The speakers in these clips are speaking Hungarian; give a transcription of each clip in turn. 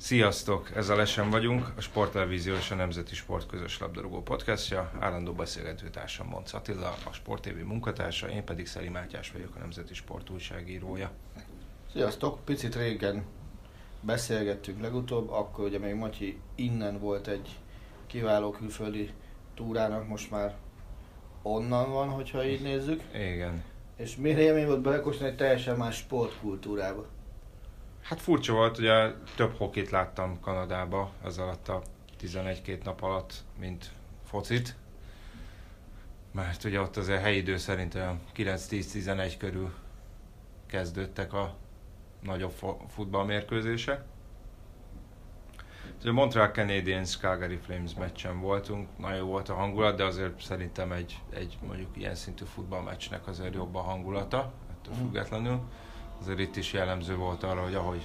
Sziasztok! Ez a Lesen vagyunk, a Sport Televízió és a Nemzeti Sport közös labdarúgó podcastja. Állandó beszélgetőtársam Monc Attila, a Sport TV munkatársa, én pedig Szeli Mátyás vagyok, a Nemzeti Sport újságírója. Sziasztok! Picit régen beszélgettünk legutóbb, akkor ugye még Matyi innen volt egy kiváló külföldi túrának, most már onnan van, hogyha így nézzük. Igen. És milyen élmény volt belekóstolni egy teljesen más sportkultúrába? Hát furcsa volt, ugye több hokit láttam Kanadába az alatt a 11-2 nap alatt, mint focit. Mert ugye ott azért helyi idő szerint olyan 9-10-11 körül kezdődtek a nagyobb futballmérkőzések. A Montreal Canadiens Calgary Flames meccsen voltunk, nagyon jó volt a hangulat, de azért szerintem egy mondjuk ilyen szintű futballmeccsnek azért jobb a hangulata, ettől függetlenül. Azért itt is jellemző volt arra, hogy ahogy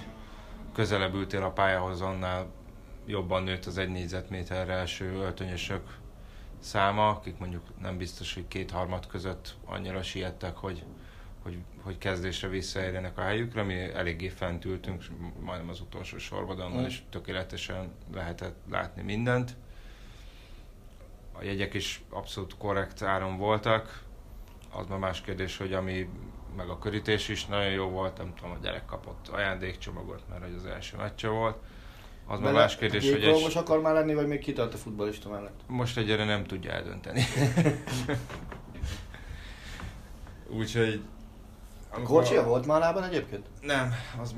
közelebb ültél a pályához, annál jobban nőtt az egy négyzetméterre első öltönyösök száma, akik mondjuk nem biztos, hogy kétharmad között annyira siettek, hogy kezdésre visszaérjenek a helyükre. Mi eléggé fent ültünk, majdnem az utolsó sorban, de onnan is tökéletesen lehetett látni mindent. A jegyek is abszolút korrekt áron voltak. Az már más kérdés, hogy ami meg a körítés is nagyon jó volt, nem tudom, a gyerek kapott ajándékcsomagot, mert az első meccse volt. Az már más kérdés, hogy egy... akar már lenni, vagy még kitart a futballista mellett? Most egyre nem tudja eldönteni. Úgyhogy... amikor... Kocsia volt már lábán egyébként? Nem, az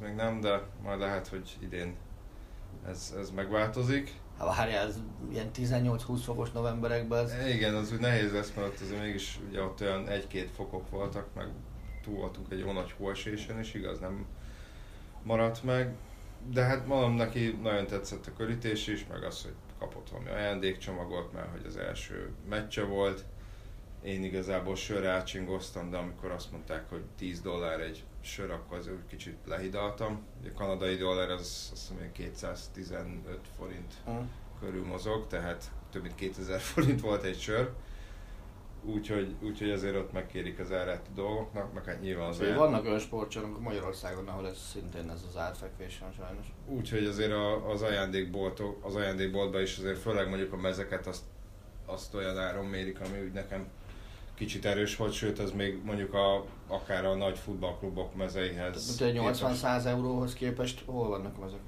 még nem, de majd lehet, hogy idén ez megváltozik. Hát várjál, ez ilyen 18-20 fokos novemberekben ez... Igen, az úgy nehéz lesz, mert azért mégis ugye ott olyan 1-2 fokok voltak, meg túl voltunk egy jó nagy hóesésen, és igaz, nem maradt meg. De hát mondom, neki nagyon tetszett a körítés is, meg az, hogy kapott valami ajándékcsomagot, mert hogy az első meccse volt. Én igazából sörre átsingoztam, de amikor azt mondták, hogy $10 egy sör, akkor az úgy kicsit lehidaltam. A kanadai dollár az azt mondja 215 forint körül mozog, tehát több mint 2000 forint volt egy sör. Úgyhogy azért ott megkérik az árát a dolgoknak, meg hát nyilván azért... Vannak olyan sportcsarnokok Magyarországon, ahol ez szintén ez az árfekvés van sajnos. Úgyhogy azért az ajándékboltban is azért főleg mondjuk a mezeket azt olyan áron mérik, ami úgy nekem kicsit erős volt, sőt az még mondjuk akár a nagy futballklubok mezeihez. Tehát 80-100 euróhoz képest hol vannak ezek?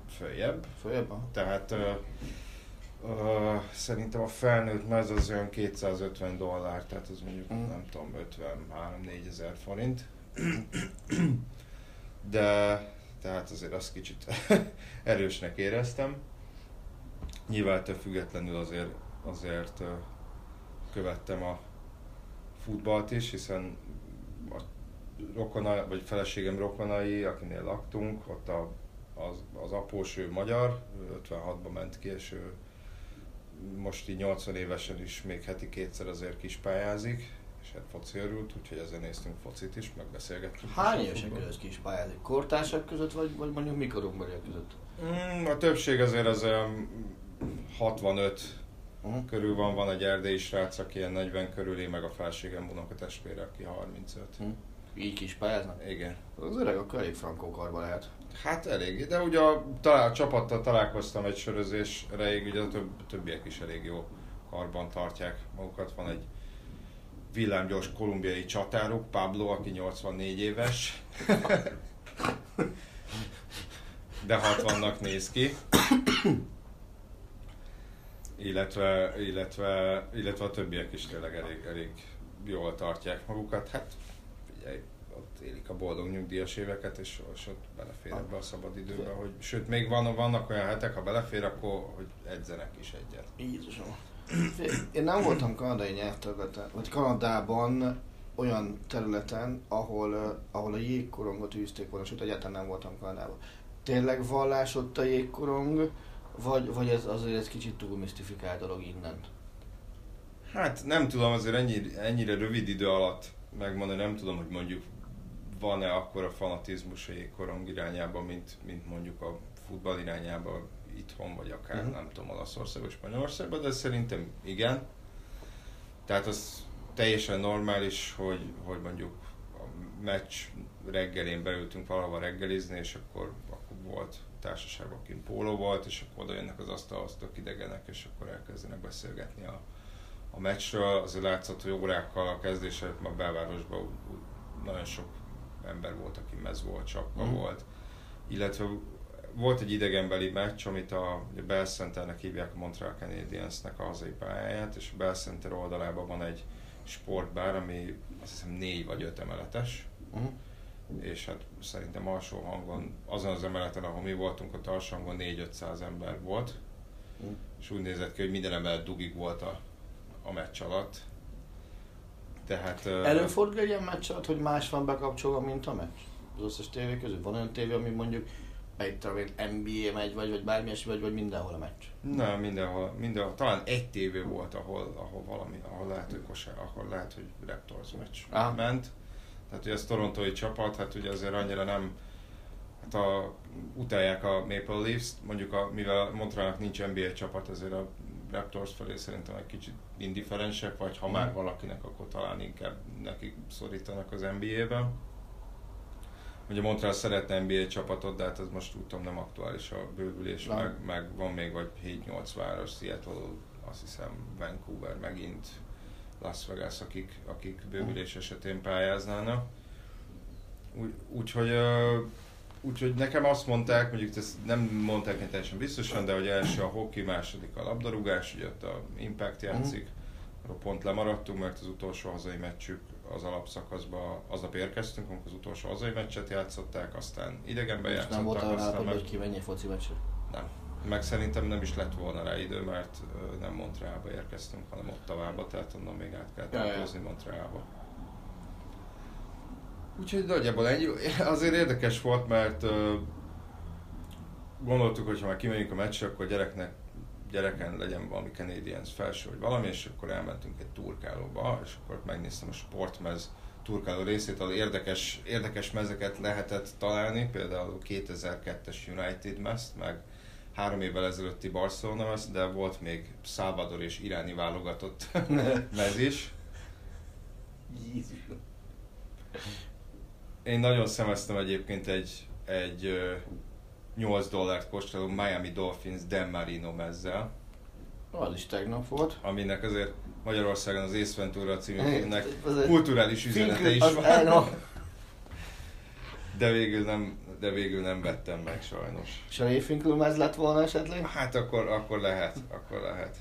Följebb? Tehát szerintem a felnőtt mez az olyan $250, tehát az mondjuk nem tudom, 53-4000 forint. De tehát azért azt kicsit erősnek éreztem. Nyilván te függetlenül azért követtem a futballt is, hiszen a feleségem rokonai, akinél laktunk, ott az após, ő magyar, 56-ban ment ki, és ő most így 80 évesen is még heti kétszer azért kispályázik, és hát foci örült, úgyhogy ezzel néztünk focit is, megbeszélgettünk. Hány évesek között kispályázik? Kortársak között, vagy mondjuk mikorunkbariak között? A többség azért az 65 körül van egy erdélyi srác, aki ilyen 40 körüli, meg a feleségem unokatestvére, aki 35. Így kis pályáznak? Igen. Az öreg akkor elég frankókarba lehet. Hát elég, de ugye a csapattal találkoztam egy sörözésre, ugye a többiek is elég jó karban tartják magukat. Van egy villámgyors kolumbiai csatáruk, Pablo, aki 84 éves. De 60-nak néz ki. Illetve a többiek is tényleg elég jól tartják magukat, hát figyelj, ott élik a boldog nyugdíjas éveket, és ott belefér ebbe a szabad időbe, hogy, sőt, még vannak olyan hetek, ha belefér, akkor hogy edzenek is egyet. Jézusom. Én nem voltam kanadai nyelvterületen, vagy Kanadában olyan területen, ahol a jégkorongot űzték volna, sőt, egyáltalán nem voltam Kanadában. Tényleg vallás ott a jégkorong, vagy ez azért egy kicsit túl misztifikált dolog innen? Hát nem tudom, azért ennyire rövid idő alatt megmondani, nem tudom, hogy mondjuk van-e akkora fanatizmus a jégkorong irányában, mint mondjuk a futball irányában itthon, vagy akár nem tudom, Olaszországban, Spanyolországban, de szerintem igen. Tehát az teljesen normális, hogy mondjuk a meccs reggelén beültünk valahova reggelizni, és akkor volt társaságban, akin póló volt, és akkor oda jönnek az asztalhoz tök idegenek, és akkor elkezdenek beszélgetni a meccsről. Azért látszott, hogy órákkal a kezdés előtt a belvárosban nagyon sok ember volt, aki mez volt, csapka volt. Illetve volt egy idegenbeli meccs, amit a Bell Centernek hívják, a Montreal Canadiensnek a hazai pályáját, és a Bell Center oldalában van egy sportbár, ami azt hiszem 4 vagy 5 emeletes, és hát szerintem alsó hangon, azon az emeleten, ahol mi voltunk, ott alsó hangon 4-500 ember volt, és úgy nézett ki, hogy minden emelet dugig volt a meccs alatt. Tehát, előfordul egy ilyen meccs alatt, hogy más van bekapcsolva, mint a meccs? Az összes tévé közül? Van olyan tévé, ami mondjuk egy NBA megy, vagy bármi eset, vagy mindenhol a meccs? Nem, mindenhol. Talán egy tévé volt, ahol lehet, hogy Raptors meccs ment. Tehát ugye ez torontói csapat, hát ugye azért annyira nem, hát utálják a Maple Leafs-t, mondjuk mivel Montrealnak nincs NBA csapat, ezért a Raptors felé szerintem egy kicsit indifferensek, vagy ha már valakinek, akkor talán inkább nekik szorítanak az NBA-ben. Ugye Montreal szeretne NBA csapatot, de hát ez most úgy tudom nem aktuális a bővülés, meg van még vagy 7-8 város, Seattle, azt hiszem Vancouver, megint Las Vegas, akik bővülés esetén pályáznának. Úgyhogy nekem azt mondták, mondjuk ezt nem mondták én teljesen biztosan, de hogy első a hoki, második a labdarúgás, ugye ott a Impact játszik, arról pont lemaradtunk, mert az utolsó hazai meccsük az alapszakaszban aznap érkeztünk, amikor az utolsó hazai meccset játszották, aztán idegenben játszották. Nem volt arra állapodban, hogy kimenjél foci meccsre? Nem. Meg szerintem nem is lett volna rá idő, mert nem Montrealba érkeztünk, hanem Ottavába, tehát onnan még át kell tartozni Montrealba. Úgyhogy nagyjából ennyi. Azért érdekes volt, mert gondoltuk, hogy ha már kimegyünk a meccsre, akkor gyereken legyen valami Canadiens felső, vagy valami, és akkor elmentünk egy turkálóba, és akkor megnéztem a sportmez turkáló részét, ahol érdekes mezeket lehetett találni, például 2002-es United mezt, meg 3 évvel ezelőtti Barcelona mez, de volt még Salvador és iráni válogatott mez is. Jézusom. Én nagyon szemeztem egyébként egy $8 kóstoló Miami Dolphins Dan Marino mezzel. Az is tegnap volt. Aminek azért Magyarországon az Ace Ventura című filmnek kulturális üzenete is van. De végül nem vettem meg sajnos. És a Ray Finkel mez lett volna esetleg? Hát akkor lehet.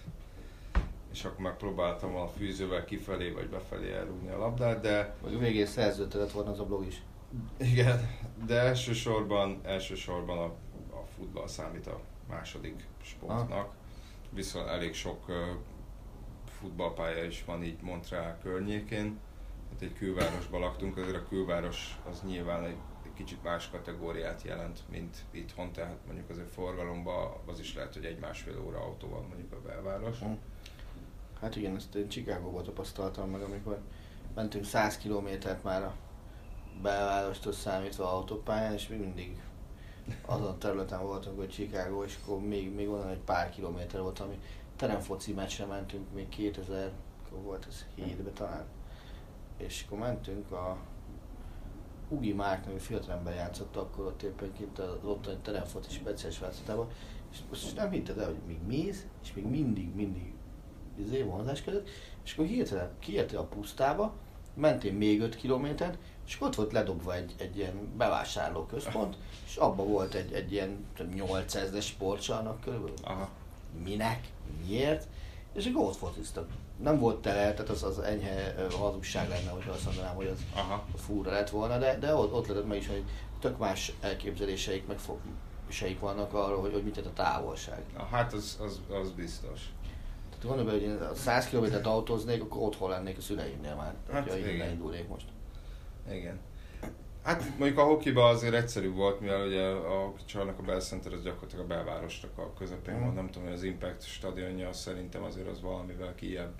És akkor megpróbáltam a fűzővel kifelé vagy befelé elrúgni a labdát, de... Vagy végén szerződtetett volna az a blog is. Igen, de elsősorban a futball számít a második sportnak. Viszont elég sok futballpálya is van így Montreal környékén. Hát egy külvárosban laktunk, azért a külváros az nyilván egy kicsit más kategóriát jelent, mint itthon, tehát mondjuk azért forgalomban az is lehet, hogy 1,5 óra autóval mondjuk a belváros. Hát igen, ezt én Chicagóban tapasztaltam meg, amikor mentünk 100 kilométert már a belvárostól számítva autópályán, és még mindig azon a területen voltunk, hogy Chicago, és akkor még onnan egy pár kilométer volt, ami teremfoci meccsre mentünk, még 2000, akkor volt ez 7-ben talán, és akkor mentünk a Ugi Márk nevű fiatalember játszott, akkor ott éppen kint az ottani teremfoci speciális változatában, és most nem hitted el, hogy még mész, és még mindig vonzás között, és akkor hirtelen kiértél a pusztába, mentél még 5 kilométert, és ott volt ledobva egy ilyen bevásárlóközpont, és abban volt egy ilyen 8 ezres sportcsarnok körülbelül. Minek? Miért? és egy gólt fotiztak. Nem volt tele, tehát az enyhe hazugság lenne, hogyha azt mondanám, hogy az fúra lett volna, de ott lehetett meg is, hogy tök más elképzeléseik, megfogásaik vannak arról, hogy mit tett a távolság. Hát az biztos. Tehát gondolom, hogy ha 100 kilométert autóznék, akkor otthon lennék a szüleimnél már, hát, ha így leindulnék most. Igen. Hát mondjuk a hokiba azért egyszerűbb volt, mivel ugye a csarnak a Bell Center az gyakorlatilag a belvárosnak a közepén van, nem tudom, hogy az Impact stadionja szerintem azért az valamivel kijebb.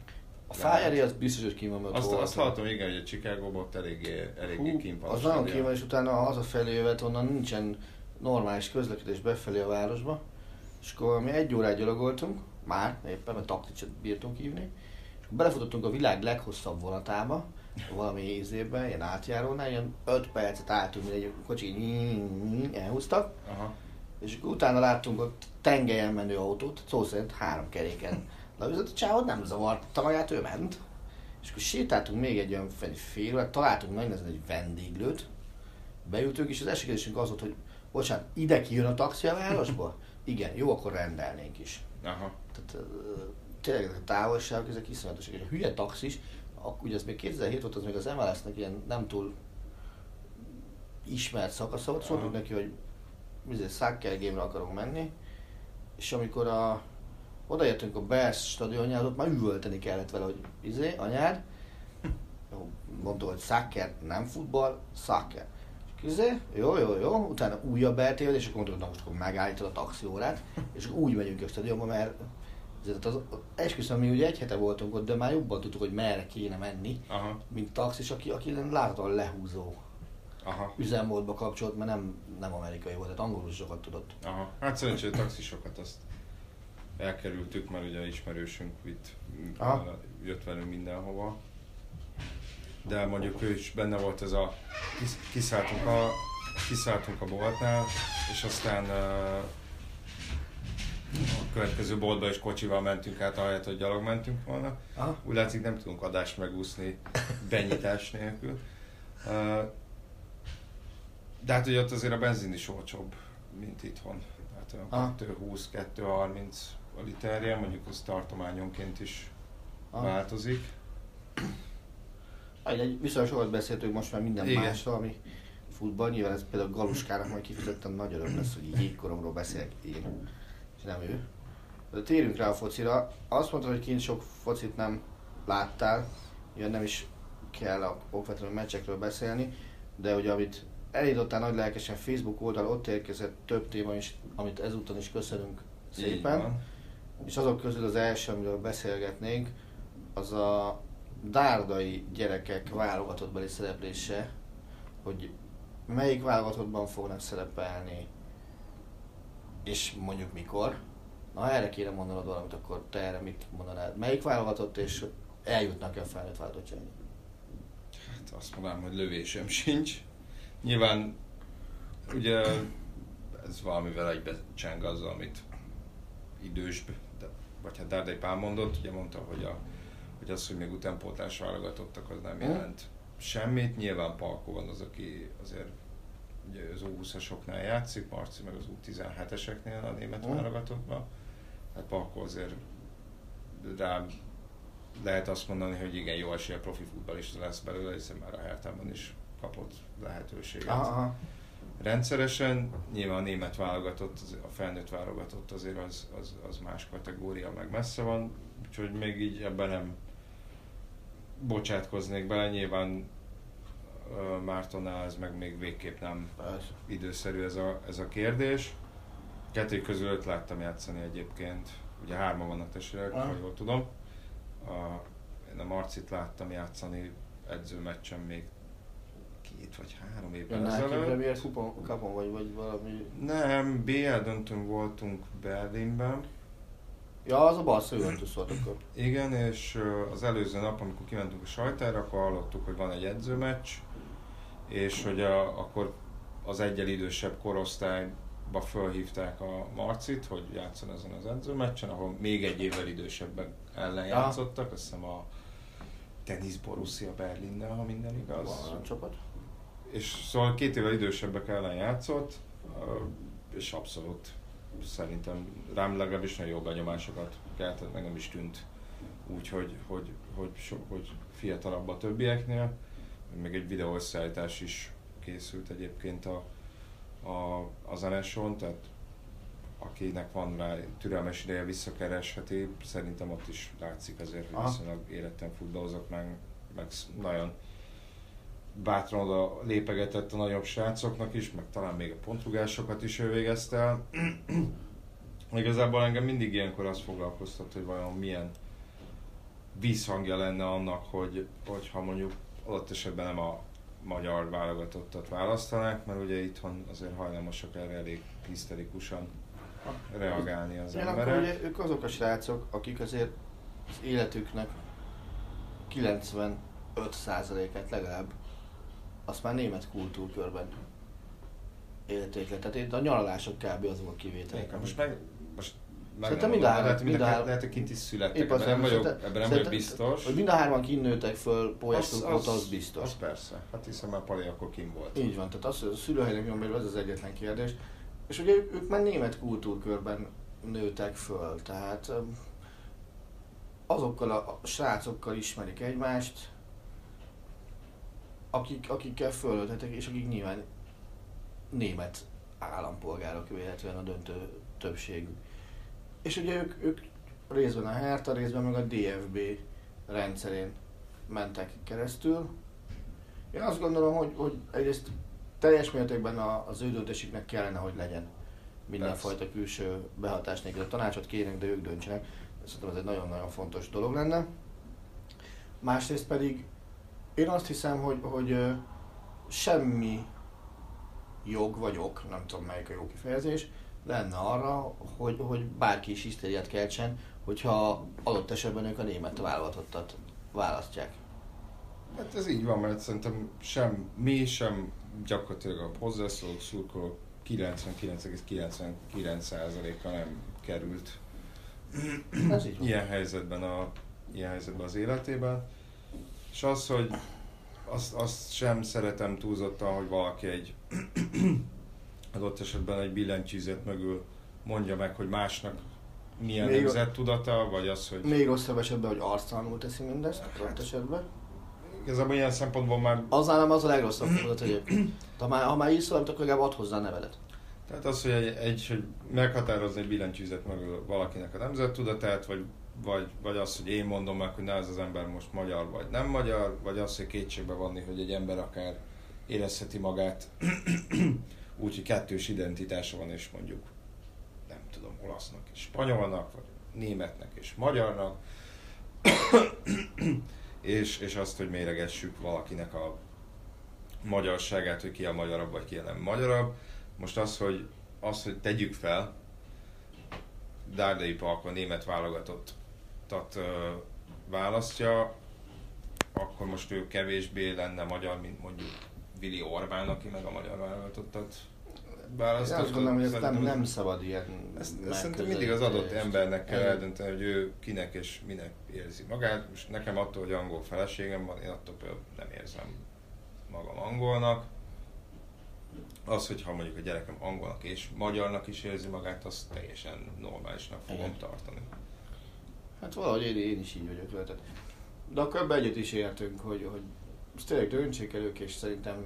A Fire az biztos, hogy kint van meg volt. Azt hallottam, igen, hogy a Chicagóban ott eléggé kint van. Az nagyon kint van, és utána hazafelé jövet, onnan nincsen normális közlekedés befelé a városba. És akkor mi 1 órát gyalogoltunk, már éppen, mert takticset bírtunk hívni, és akkor belefutottunk a világ leghosszabb vonatába, valami ízében, ilyen átjárónál, ilyen 5 percet álltunk, mint egy kocsi, elhúztak, és akkor utána láttunk ott tengelyen menő autót, szó szerint 3 keréken. Na viszont a csávod nem zavarta magát, ő ment, és akkor sétáltunk még egy olyan fél órát, találtunk megnézni egy vendéglőt, bejutunk, és az esélyesünk az volt, hogy bocsánat, ide kijön a taxi a városba? Igen, jó, akkor rendelnénk is. Tehát tényleg a távolságok, ezek iszonyatosak, és a hülye taxis, ugye az még 2007 volt, az még az MLS-nek ilyen nem túl ismert szakasza volt, szóltuk neki, hogy soccer game-re akarunk menni, és amikor odaértünk a Bears stadionjához, ott már üvölteni kellett vele, hogy anyád, mondta, hogy soccer, nem futball, soccer. Jó, utána újabb eltéved, és akkor mondtuk, hogy most megállítod a taxiórát, és úgy megyünk a stadionba, mert esküszöm, mi ugye 1 hete voltunk ott, de már jobban tudtuk, hogy merre kéne menni, mint taxis, aki láthatóan lehúzó üzemmódba kapcsolt, mert nem amerikai volt, tehát angolul sokat tudott. Hát szerencsére a taxisokat azt elkerültük, mert ugye ismerősünk itt jött velünk mindenhova. De mondjuk ő is benne volt ez a... Kiszálltunk a boltnál, és aztán... A következő boltba és kocsival mentünk át, ahelyett, hogy gyalog mentünk volna. Úgy látszik, nem tudunk adást megúszni benyitás nélkül. De hát ugye ott azért a benzin is olcsóbb, mint itthon. Hát 2,20-2,30 a literje, mondjuk az tartományonként is változik. Viszont sokat beszéltünk most már minden másra, ami futball, nyilván ez például Galuskának majd kifejezetten nagy öröm lesz, hogy jégkoromról beszélek én. Nem ő. De térjünk rá a focira. Azt mondtad, hogy kint sok focit nem láttál, ugye nem is kell a okvetlenül meccsekről beszélni, de ugye amit elindítottál nagy lelkesen Facebook oldal, ott érkezett több téma is, amit ezúton is köszönünk szépen. És azok közül az első, amiről beszélgetnénk, az a dárdai gyerekek válogatottbeli szereplése, hogy melyik válogatottban fognak szerepelni, és mondjuk mikor. Na, erre kéne mondanod valamit, akkor te erre mit mondanád? Melyik válogatott, és eljutnak-e a felnőtt válogatottságig? Hát azt mondanám, hogy lövésem sincs. Nyilván, ugye ez valamivel egybecseng azzal, amit idősbb, vagy hát Dárdai Pál mondott, ugye mondta, hogy az, hogy még utánpótlás válogatottak, az nem jelent semmit. Nyilván Pálko van az, aki azért ugye az U20-asoknál játszik, Marci meg az U17-eseknél a német válogatottban. Hát Pálko azért rá lehet azt mondani, hogy igen, jó esélye profi futballista lesz belőle, hiszen már a Herthában is kapott lehetőséget. Rendszeresen, nyilván a német válogatott, a felnőtt válogatott azért az más kategória, meg messze van, úgyhogy még így ebben nem bocsátkoznék bele, nyilván Mártonnál ez meg még végképp nem időszerű ez a kérdés. 2 közül 5 láttam játszani egyébként, ugye 3 vannak testvérek, ha jól tudom. Én a Marcit láttam játszani edzőmeccsen még 2 vagy 3 évvel ezelőtt. Miért kapom vagy valami? Nem, BL döntőn voltunk Berlinben. Ja, az a Barcelona-Juventus volt akkor. Igen, és az előző nap, amikor kimentünk a sajtára, akkor hallottuk, hogy van egy edzőmeccs, és hogy akkor az egyel idősebb korosztályba fölhívták a Marcit, hogy játszon ezen az edzőmeccsen, ahol még egy évvel idősebbek ellen játszottak, azt hiszem a tenisz Borussia Berlinnel, ha minden igaz. Van csapat. És szóval 2 évvel idősebbek ellen játszott, és abszolút szerintem rám legalábbis nagyon jó benyomásokat keltett, meg nem is tűnt úgyhogy hogy fiatalabb a többieknél. Még egy videó összeállítás is készült egyébként az NS-on, tehát akinek van rá türelmes ideje, visszakeresheti, szerintem ott is látszik azért, hogy viszonylag életlen futballozott, meg nagyon bátran oda lépegetett a nagyobb srácoknak is, meg talán még a pontrugásokat is ő végezte el. Igazából engem mindig ilyenkor azt foglalkoztat, hogy vajon milyen vízhangja lenne annak, hogyha mondjuk adott esetben nem a magyar válogatottat választanák, mert ugye itthon azért hajlamosak erre elég hiszterikusan reagálni az emberek. Akkor ugye ők azok a srácok, akik azért az életüknek 95%-át legalább azt már német kultúrkörben élték le. Tehát itt a nyaralások kb. Az volt kivétel. Lehet, hogy kint is születtek, ebben nem vagyok biztos. Hogy mind a hárman kint nőtek föl, Polyasztók volt, az biztos. Az persze, hát hiszen már Pali akkor kint volt. Így van, tehát az, hogy a szülőhelynek jön belül, ez az egyetlen kérdés. És ugye ők már német kultúrkörben nőtek föl, tehát azokkal a srácokkal ismerik egymást, akikkel fölöltetek, és akik nyilván német állampolgárok, véletlenül a döntő többségük. És ugye ők részben a Hertha, részben meg a DFB rendszerén mentek keresztül. Én azt gondolom, hogy egyrészt teljes mértékben az ő döntésüknek kellene, hogy legyen mindenfajta külső behatás nélkül. A tanácsot kérnek, de ők döntsenek. Szerintem ez egy nagyon-nagyon fontos dolog lenne. Másrészt pedig én azt hiszem, hogy semmi jog vagy ok, nem tudom melyik a jó kifejezés, lenne arra, hogy bárki is hisztériát keltsen, hogyha adott esetben ők a német válogatottat választják. Hát ez így van, mert szerintem mi sem gyakorlatilag a hozzászólók, szurkolók 99,99%-a nem került ilyen helyzetben az életében. És az, hogy azt sem szeretem túlzottan, hogy valaki egy adott esetben egy billentyűzet mögül mondja meg, hogy másnak milyen nemzettudata, vagy az, hogy... Még rosszabb esetben, hogy arctalanul teszi mindezt, adott esetben. Igazából ilyen szempontból már... Az nálam az a legrosszabb tudat egyébként. Ha már így szólom, akkor legalább add hozzá a nevedet. Tehát az, hogy hogy meghatározni egy billentyűzet mögül valakinek a nemzettudatát, vagy az, hogy én mondom meg, hogy ne ez az ember most magyar vagy nem magyar, vagy az, hogy kétségbe vanni, hogy egy ember akár érezheti magát úgyhogy kettős identitása van, és mondjuk nem tudom, olasznak és spanyolnak, vagy németnek és magyarnak, és azt, hogy méregessük valakinek a magyarságát, hogy ki a magyarabb, vagy ki a nem magyarabb. Most az, hogy tegyük fel, Dárdai Pálko német válogatottat választja, akkor most ő kevésbé lenne magyar, mint mondjuk Vili Orbán, aki meg a magyar válogatottat választott. Én azt gondolom, hogy nem szabad ilyen megközelítést. Szerintem mindig az adott embernek kell eldönteni, hogy ő kinek és minek érzi magát. Most nekem attól, hogy angol feleségem van, én attól például nem érzem magam angolnak. Az, hogyha mondjuk a gyerekem angolnak és magyarnak is érzi magát, azt teljesen normálisnak fogom tartani. Hát valahogy én is így vagyok lehetett. De akkor ebben együtt is értünk, hogy most tényleg döntsék el ők, és szerintem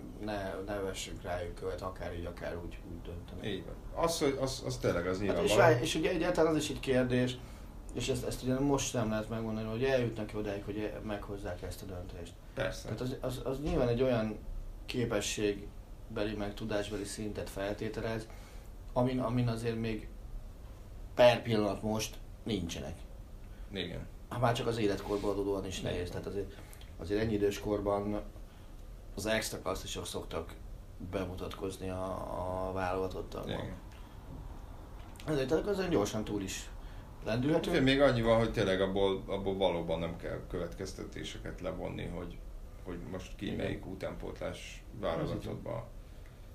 ne vessünk rájuk követ, akár így, akár úgy döntenek. Így van. Az tényleg az nyilván valami. És ugye egyáltalán az is egy kérdés, és ezt ugye most nem lehet megmondani, hogy eljutnak odáig, hogy meghozzák ezt a döntést. Persze. Tehát az nyilván egy olyan képességbeli, meg tudásbeli szintet feltételez, amin azért még per pillanat most nincsenek. Igen. Már csak az életkorban adódóan is nehéz, tehát azért ennyi időskorban az extra klasszisok szoktak bemutatkozni a válogatottakban. Ezért azért gyorsan túl is lendülhető. Még annyi van, hogy tényleg abból valóban nem kell következtetéseket levonni, hogy most ki melyik utánpótlás válogatottban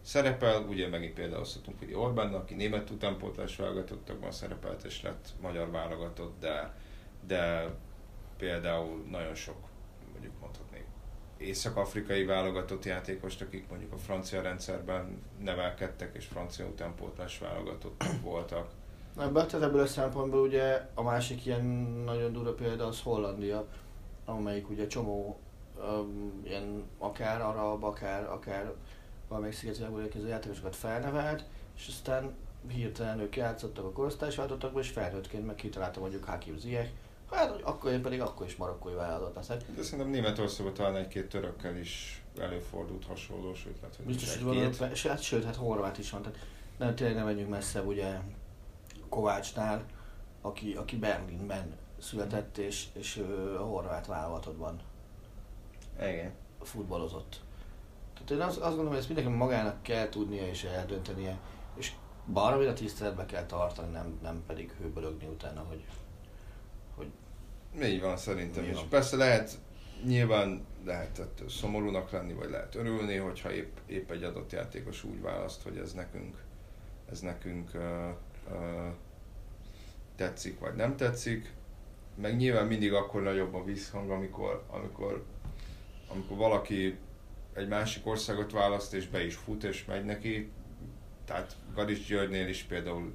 szerepel. Ugye megint például szoktunk Vili Orbánnak, aki német utánpótlás válogatottakban szerepelt és lett magyar válogatott, de például nagyon sok, mondjuk mondhatnék, észak-afrikai válogatott játékost, akik mondjuk a francia rendszerben nevelkedtek, és francia utánpótlás válogatottak voltak. Ebből a szempontból ugye a másik ilyen nagyon durva példa az Hollandia, amelyik ugye csomó ilyen akár arab, akár valamelyik szigetvilágból érkező játékosokat felnevelt, és aztán hirtelen ők játszottak a korosztályos válogatottakba, és felnőttként meg kitalálta mondjuk Hakim Ziyech, hát akkor én pedig akkor is marokkói válogatott leszek. De szerintem Németországban talán egy-két törökkel is előfordult hasonló, sőt lehet, hogy biztos, hogy sőt, hát horvát is van, tehát nem, tényleg nem menjünk messzebb, ugye Kovácsnál, aki Berlinben született, és a horvát válogatottban futballozott. Tehát én azt gondolom, hogy ezt mindenki magának kell tudnia és eldöntenie, és baromira tiszteletbe kell tartani, nem pedig hőbölögni utána, hogy így van szerintem is. Persze lehet, nyilván lehet szomorúnak lenni, vagy lehet örülni, hogyha épp egy adott játékos úgy választ, hogy ez nekünk tetszik, vagy nem tetszik. Meg nyilván mindig akkor nagyobb a visszhang, amikor valaki egy másik országot választ, és be is fut, és megy neki. Tehát Gadics Györgynél is például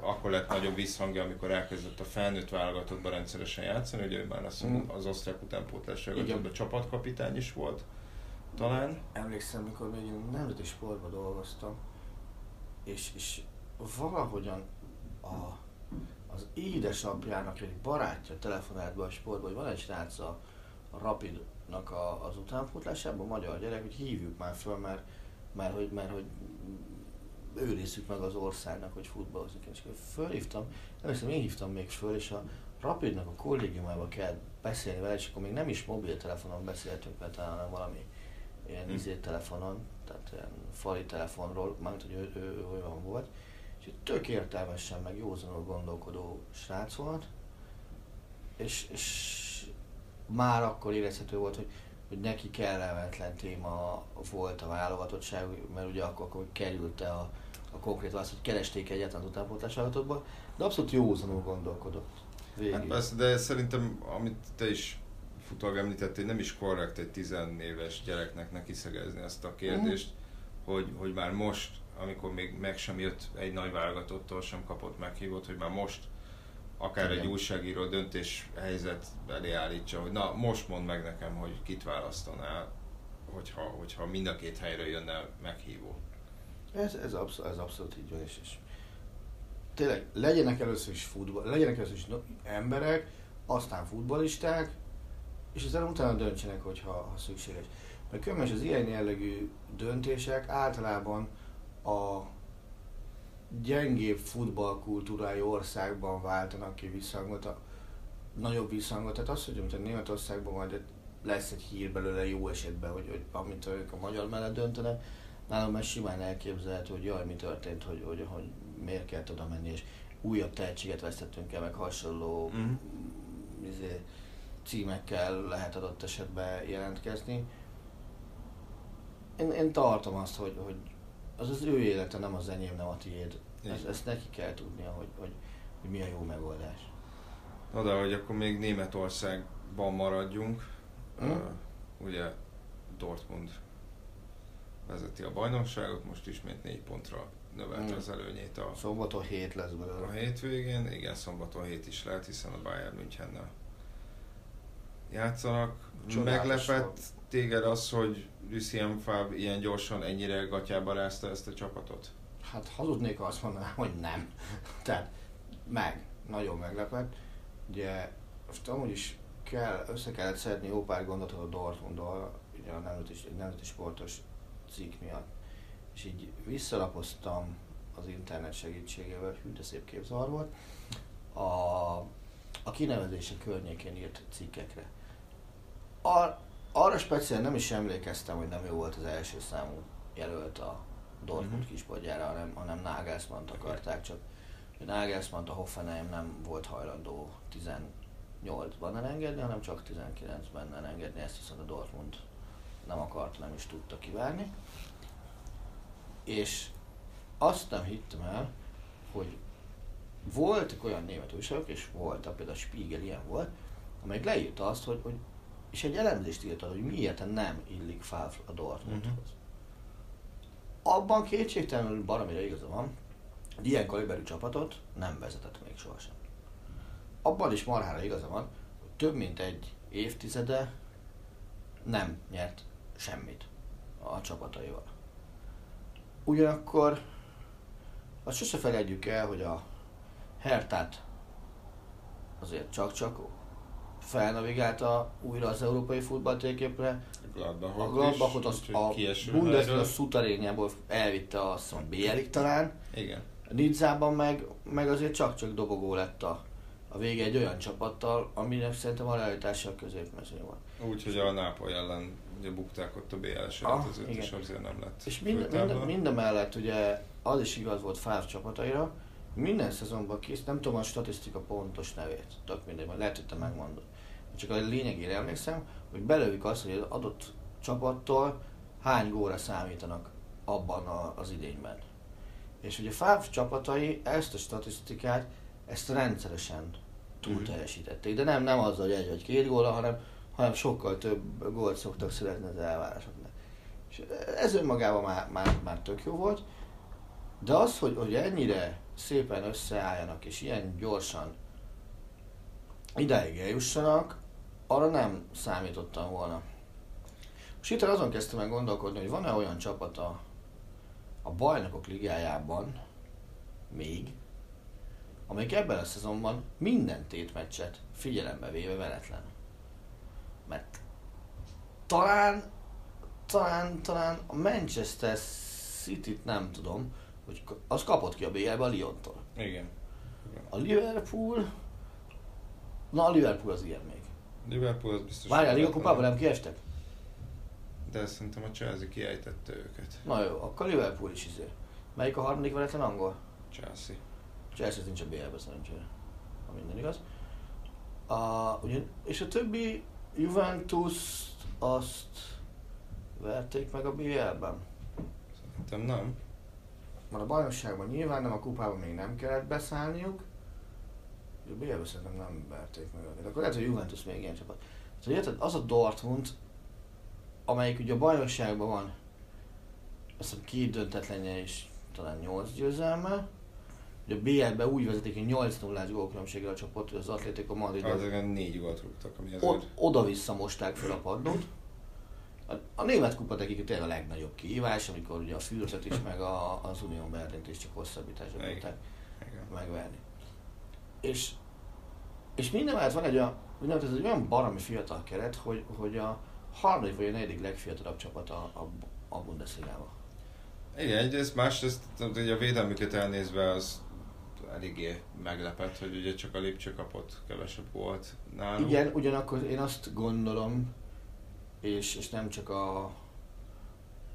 akkor lett nagyobb visszhangja, amikor elkezdett a felnőtt válogatottban rendszeresen játszani, ugye ő már az osztrák utánpótlás válogatottban csapatkapitány is volt talán. Emlékszem, mikor még én Nemzeti Sportban dolgoztam, és valahogyan az édesapjának egy barátja telefonált be a Sportba, hogy van egy srác a Rapidnak az utánpótlásában, magyar gyerek, hogy hívjuk már föl, mert hogy őrizzük meg az országnak, hogy futballozik. És akkor fölhívtam, nem hiszem, én hívtam még föl, és a Rapidnak a kollégiumába kell beszélni vele, és akkor még nem is mobiltelefonon beszéltünk, mert talán valami ilyen izételefonon, tehát ilyen fali telefonról, mármint, hogy ő olyan volt. És egy tök értelmesen, meg józanul gondolkodó srác volt, és már akkor érezhető volt, hogy neki kellemetlen téma volt a válogatottság, mert ugye akkor kerülte a konkrét választ, hogy keresték egyáltalán az utánpótlás válogatottban, de abszolút józanul gondolkodott végig. Hát persze, de szerintem, amit te is futólag említettél, nem is korrekt egy 10 éves gyereknek nekiszegezni ezt a kérdést, hogy már most, amikor még meg sem jött egy nagy válogatottól, sem kapott meghívót, hogy már most akár igen, egy újságíró döntés helyzet elé állítsa, hogy na most mondd meg nekem, hogy kit választanál, hogyha mind a két helyről jönne meghívó. Ez abszolút így van, és tényleg legyenek először is emberek, aztán futballisták, és aztán utána döntsenek, hogyha szükséges. Mert különben az ilyen jellegű döntések általában a gyengébb futballkultúrájú országban váltanak ki visszhangot, a nagyobb visszhangot. Tehát azt, hogy a Németországban majd lesz egy hír belőle jó esetben, hogy amit ők a magyar mellett döntenek, nálam már simán elképzelhető, hogy jaj, mi történt, hogy miért kellett oda menni, és újabb tehetséget vesztettünk el, meg hasonló címekkel lehet adott esetben jelentkezni. Én tartom azt, hogy az az ő élete, nem az enyém, nem a tiéd. Ezt neki kell tudnia, hogy mi a jó megoldás. Na de, hogy akkor még Németországban maradjunk. Ugye Dortmund vezeti a bajnokságot, most ismét 4 pontra növelte az előnyét. Szombaton 7 lesz belőle. A hétvégén, igen, szombaton 7 is lehet, hiszen a Bayern Münchennel játszanak. Meglepett téged az, hogy Lucien Favre ilyen gyorsan, ennyire gatyába rázta ezt a csapatot? Hát hazudnék, ha azt mondanám, hogy nem. Tehát nagyon meglepett. Ugye most amúgy is össze kellett szedni jó pár gondot a Dortmunddal, ugye a Nemzeti Sportos cikk miatt. És így visszalapoztam az internet segítségével, hű de szép képzavar volt, a kinevezése környékén írt cikkekre. Arra speciál nem is emlékeztem, hogy nem ő volt az első számú jelölt a Dortmund kispadjára, hanem Nagelsmann-t akarták, csak Nagelsmann-t a Hoffenheim nem volt hajlandó 18-ban elengedni, hanem csak 19-ben elengedni, ezt viszont a Dortmund nem akart, nem is tudta kivárni. És azt nem hittem el, hogy voltak olyan német újságok, és voltak, például a Spiegel ilyen volt, amelyik leírta azt, hogy és egy elemzést írta, hogy miért nem illik Favre a Dortmundhoz. Abban kétségtelenül baromira igaza van, ilyen kaliberű csapatot nem vezetett még sohasem. Abban is marhára igaza van, hogy több mint egy évtizede nem nyert semmit a csapataival. Ugyanakkor azt sose felejtjük el, hogy a Herthát azért csak-csak felnavigálta újra az európai futball térképre. A Gladbachot a Bundesliga szuterényából elvitte azt a BL-ig talán. Igen. Nizzában meg azért csak-csak dobogó lett a vége egy olyan csapattal, aminek szerintem a realitása a középmezőny van. Úgyhogy a Nápoly ellen ugye bukták ott a BL-es eltözőt, és azért nem lett. És mindemellett ugye az is igaz volt Favre csapataira, minden szezonban kész, nem tudom a statisztika pontos nevét, tök mindegy, majd lehet, hogy te megmondod. Csak a lényegére emlékszem, hogy belövik azt, hogy az adott csapattól hány gólra számítanak abban az idényben. És ugye a Favre csapatai ezt a statisztikát, ezt rendszeresen túlteljesítették, de nem azzal, hogy egy vagy két góla, hanem sokkal több gólt szoktak születni az elvárásoknak. És ez önmagában már tök jó volt, de az, hogy ennyire szépen összeálljanak és ilyen gyorsan idáig eljussanak, arra nem számítottam volna. Most itt azon kezdtem el gondolkodni, hogy van-e olyan csapat a Bajnokok Ligájában még, amelyik ebben a szezonban minden tétmeccset figyelembe véve veretlen. Mert talán a Manchester Cityt nem tudom, hogy az kapott ki a BL-be a Lyontól. Igen. A Liverpool... Na, a Liverpool az ilyen még. Liverpool az biztos... Várjál, a Ligakupában nem kiestek? De szerintem a Chelsea kiejtette őket. Na jó, akkor Liverpool is izé. Melyik a harmadik veretlen angol? Chelsea nincs a BL-be szerencsére. Ha minden igaz. És a többi Juventus azt verték meg a BL-ben? Szerintem nem. Már a bajnokságban nyilván nem, a kupában még nem kellett beszállniuk. A BL-ben szerintem nem verték meg őket. Akkor lehet, hogy Juventus még ilyen csapat. Tehát az a Dortmund, amelyik ugye a bajnokságban van, azt hiszem 2 döntetlenje és talán 8 győzelme. Ugye a BL-be úgy vezetik, hogy 8-0-ás gólkülönbséggel a csapat, hogy az Atlético Madrid... Azonban 4 gólt rúgtak, ami azért... Oda-vissza mosták fel a padlót. A német kupa nekik tényleg a legnagyobb kihívás, amikor ugye a Fürthöt is, meg az Unión Berlint is csak hosszabbításra tudták megverni. És mindemellett van egy olyan baromi fiatal keret, hogy a harmadik vagy a negyedik legfiatalabb csapat a Bundesliga-ban. Igen, egyrészt, másrészt ugye a védelmüket elnézve az eléggé meglepett, hogy ugye csak a Lipcső kapott kevesebb volt nálunk. Igen, ugyanakkor én azt gondolom, és nem csak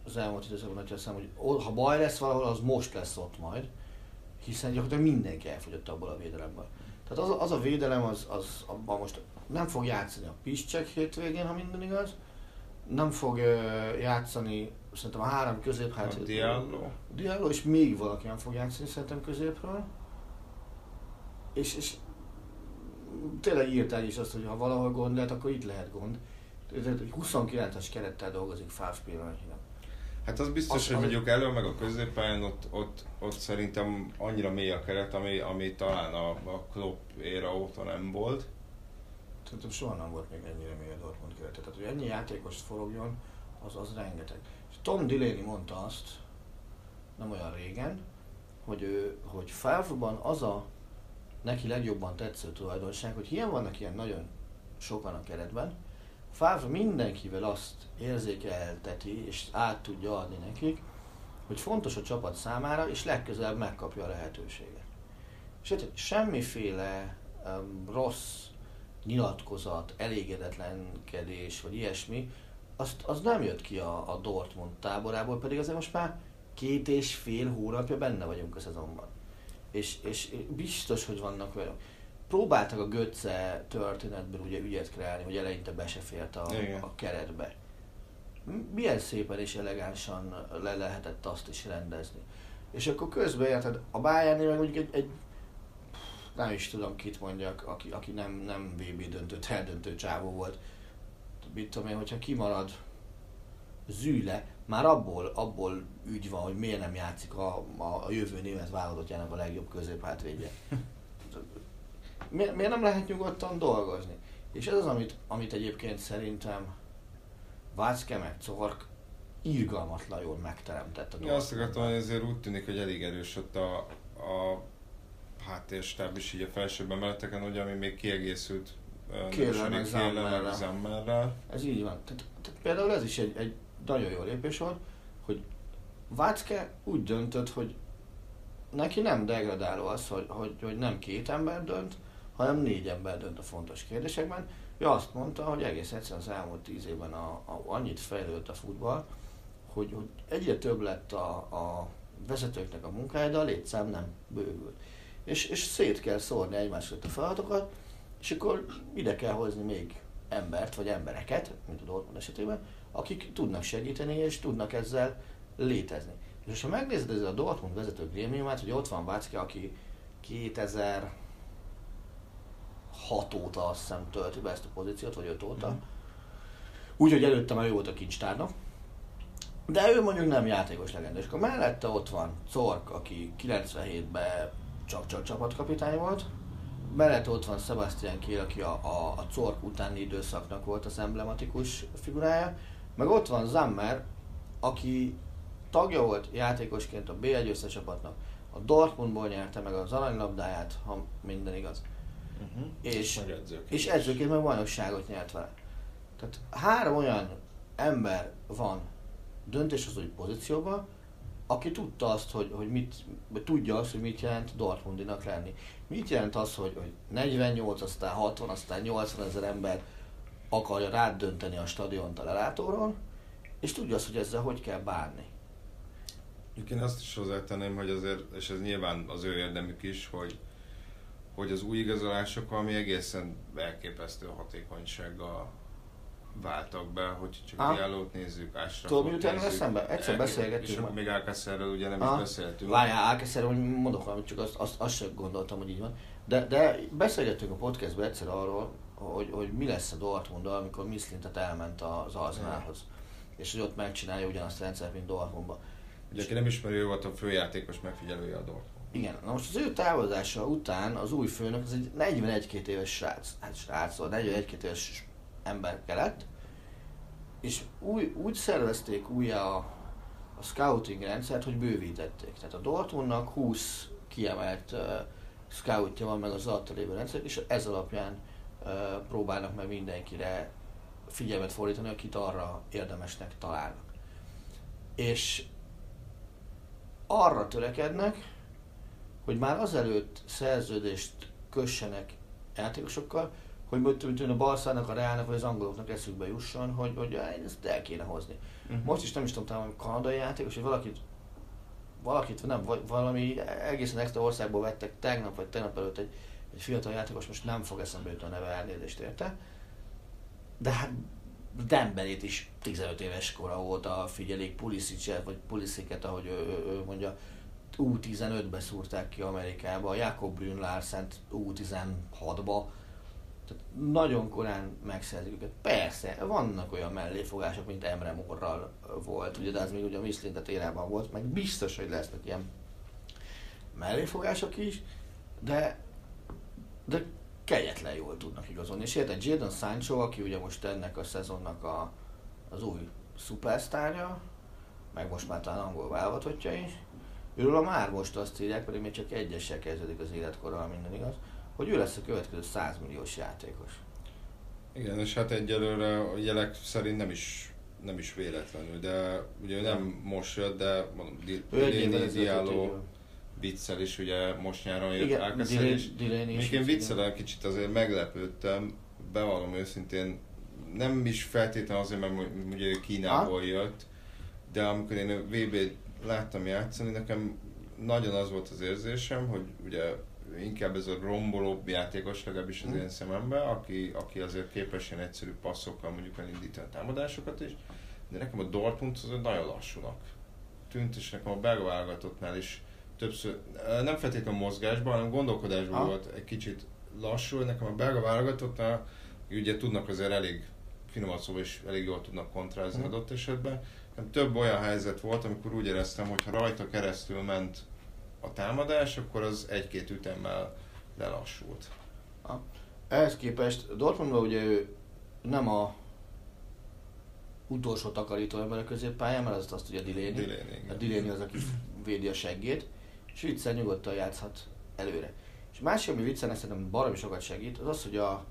az elmúlt időszakban, hogy ha baj lesz valahol, az most lesz ott majd, hiszen gyakorlatilag mindenki elfogyott abból a védelemből. Tehát az a védelem, az abban most nem fog játszani a Piszcsek hétvégén, ha minden igaz, nem fog játszani szerintem a 3 középhátvéd. A Diallo, és még valaki nem fog játszani szerintem középről. És tényleg írták is azt, hogy ha valahol gond lehet, akkor itt lehet gond. 29-es kerettel dolgozik Favre pillanatnyilag. Hát az biztos, hogy mondjuk elő meg a középpályán ott szerintem annyira mély a keret, ami talán a Klopp éra óta nem volt. Szerintem soha nem volt még ennyire mély a Dortmund kerete. Tehát, hogy ennyi játékos forogjon, az rengeteg. És Tom Delaney mondta azt, nem olyan régen, hogy Favre-ban az a neki legjobban tetsző tulajdonság, hogy hiába vannak ilyen nagyon sokan a keretben, Favre mindenkivel azt érzékelteti és át tudja adni nekik, hogy fontos a csapat számára, és legközelebb megkapja a lehetőséget. És hát semmiféle rossz nyilatkozat, elégedetlenkedés vagy ilyesmi, az nem jött ki a Dortmund táborából, pedig azért most már 2,5 hónapja benne vagyunk a szezonban. És biztos, hogy vannak olyanok. Próbáltak a Götze történetből ugye ügyet kreálni, hogy eleinte be se fért a keretbe. Milyen szépen és elegánsan le lehetett azt is rendezni. És akkor közben érted, a Bayernnél meg mondjuk egy nem is tudom kit mondjak, aki nem VB döntő, eldöntő csávó volt. Mit tudom én, hogyha kimarad Züle már abból ügy van, hogy miért nem játszik a jövő német válogatottjának a legjobb középhátvédje. Miért nem lehet nyugodtan dolgozni? És ez az, amit egyébként szerintem Watzke meg Zorc irgalmatlan jól megteremtett a dolgot. Azt akartam, hogy ezért úgy tűnik, hogy elég erős ott a háttérstáb is így a felsőbb emeleteken, ugye, ami még kiegészült Kérlenek Zammerrel. Ez így van. Tehát például ez is egy nagyon jó lépés volt, hogy Watzke úgy döntött, hogy neki nem degradáló az, hogy nem két ember dönt, hanem négy ember dönt a fontos kérdésekben. Ő azt mondta, hogy egész egyszerűen az elmúlt 10 évben annyit fejlődött a futball, hogy egyre több lett a vezetőknek a munkája, de a létszám nem bővült. És szét kell szórni egymás között a feladatokat, és akkor ide kell hozni még embert, vagy embereket, mint a Dortmund esetében, akik tudnak segíteni, és tudnak ezzel létezni. És ha megnézed ezzel a Dortmund vezető grémiumát, hogy ott van Watzke, aki 2006 óta azt hiszem tölti be ezt a pozíciót, vagy 5 óta. Úgyhogy előtte már jó volt a kincstárnak. De ő mondjuk nem játékos legenda. És akkor mellette ott van Zorc, aki 97-ben csak csapatkapitány volt. Mellette ott van Sebastian Kiel, aki a Zorc utáni időszaknak volt az emblematikus figurája. Meg ott van Zammer, aki tagja volt játékosként a B1 összecsapatnak. A Dortmundból nyerte meg az aranylabdáját, ha minden igaz. És edzőként meg bajnokságot nyert vele. Tehát 3 olyan ember van döntéshozói pozícióban, aki tudta azt, hogy mit jelent Dortmundinak lenni. Mit jelent az, hogy 48, aztán 60, aztán 80 ezer ember akarja rád dönteni a stadiont a lelátóról, és tudja azt, hogy ezzel hogy kell bánni. Én azt is hozzátenném, hogy azért, és ez nyilván az ő érdemük is, hogy az új igazolások valami egészen elképesztő hatékonysággal váltak be, hogy csak Diallót nézzük, Ásrafot nézzük. Tudom, eszembe? Egyszer beszélgettünk. És még Alcácerről ugye nem is beszéltünk. Várjál, Alcácerről mondok valamit, csak azt sem gondoltam, hogy így van. De beszélgettünk a podcastben egyszer arról, hogy mi lesz a Dortmunddal, amikor Mislintet elment az Arsenalhoz. És hogy ott megcsinálja ugyanazt a rendszert, mint Dortmundban. Ugye, aki nem ismeri, ő volt a főjátékos megfigyelője a Dortmund. Igen, na most az ő távozása után az új főnök, az egy 41-2 éves srác, 41-2 éves ember kellett, és úgy szervezték újra a scouting rendszert, hogy bővítették. Tehát a Dortmundnak 20 kiemelt scoutja van meg az alatta lévő rendszer, és ez alapján próbálnak meg mindenkire figyelmet fordítani, akit arra érdemesnek találnak. És arra törekednek, hogy már azelőtt szerződést kössenek játékosokkal, hogy mondjuk a Barszának, a Reálnak vagy az angoloknak eszükbe jusson, hogy ezt el kéne hozni. Most is nem is tudom, hogy kanadai játékos, hogy valakit nem, valami egészen extra országból vettek tegnap vagy tegnap előtt egy fiatal játékos, most nem fog eszembe jutni a neve, elnézést érte. De hát Dembélét is 15 éves kora óta figyelik, Pulisicet, ahogy ő mondja, U15-be szúrták ki Amerikába, a Jakob Brünn-Larsent U16-ba. Tehát nagyon korán megszerzik őket. Persze, vannak olyan melléfogások, mint Emre Morral volt, ugye, de az még ugye a Mislintet érában volt, meg biztos, hogy lesznek ilyen melléfogások is, de kegyetlen jól tudnak igazolni. És érted, Jadon Sancho, aki ugye most ennek a szezonnak az új szupersztárja, meg most már talán angol válogatottja is, őről már most azt írják, pedig még csak egyessel kezdődik az életkorral, minden igaz, hogy ő lesz a következő 100 milliós játékos. Igen, és hát egyelőre a jelek szerint nem is véletlenül, de ugye nem most jött, de mondom, Delaney, Diallo, Witsel is ugye most nyáron jött Alcácer, és én Witsel kicsit azért meglepődtem, bevallom őszintén, nem is feltétlenül azért, mert ugye Kínából jött, de amikor én a VB-t láttam játszani, nekem nagyon az volt az érzésem, hogy ugye inkább ez a rombolóbb játékos, legalábbis az én szememben, aki azért képes ilyen egyszerű passzokkal mondjuk elindítani a támadásokat is, de nekem a Dortmund az nagyon lassúnak tűnt, és nekem a belga válogatottnál is többször, nem feltétlenül mozgásban, hanem gondolkodásban volt egy kicsit lassú, nekem a belga válogatottnál ugye tudnak azért elég finoman szóval is elég jól tudnak kontrázni adott esetben. Több olyan helyzet volt, amikor úgy éreztem, hogy ha rajta keresztül ment a támadás, akkor az egy-két ütemmel lelassult. Ehhez képest Dortmundban ugye ő nem a utolsó takarító ember a középpályán, mert azt ugye Delaney az, aki védi a seggét, és Witsel nyugodtan játszhat előre. És másik, ami Witselnek szerintem baromi sokat segít, az az, hogy a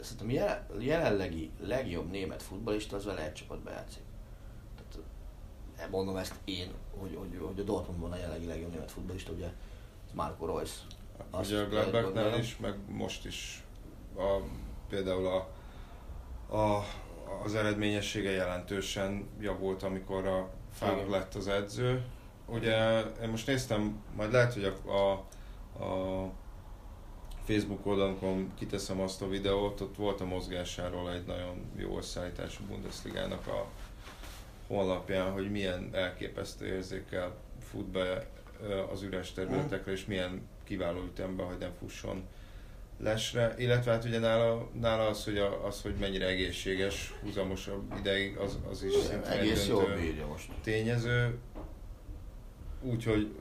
szerintem jelenlegi legjobb német futballista az vele egy csapatba játszik. Tehát mondom ezt én, hogy a Dortmundban a jelenlegi legjobb német futballista, ugye Marco Reus. Ugye a Gladbachnál is, meg most is például az eredményessége jelentősen javult, amikor a Favre lett az edző. Ugye én most néztem, majd lehet, hogy a Facebook oldalon kiteszem azt a videót, ott volt a mozgásáról egy nagyon jó összeállítású Bundesligának a honlapján, hogy milyen elképesztő érzékkel fut be az üres területekre, és milyen kiváló ütemben, hogy nem fusson lesre, illetve hát ugye nála az, hogy mennyire egészséges, húzamosabb ideig, az is egész jól bírja most. Tényező. Úgyhogy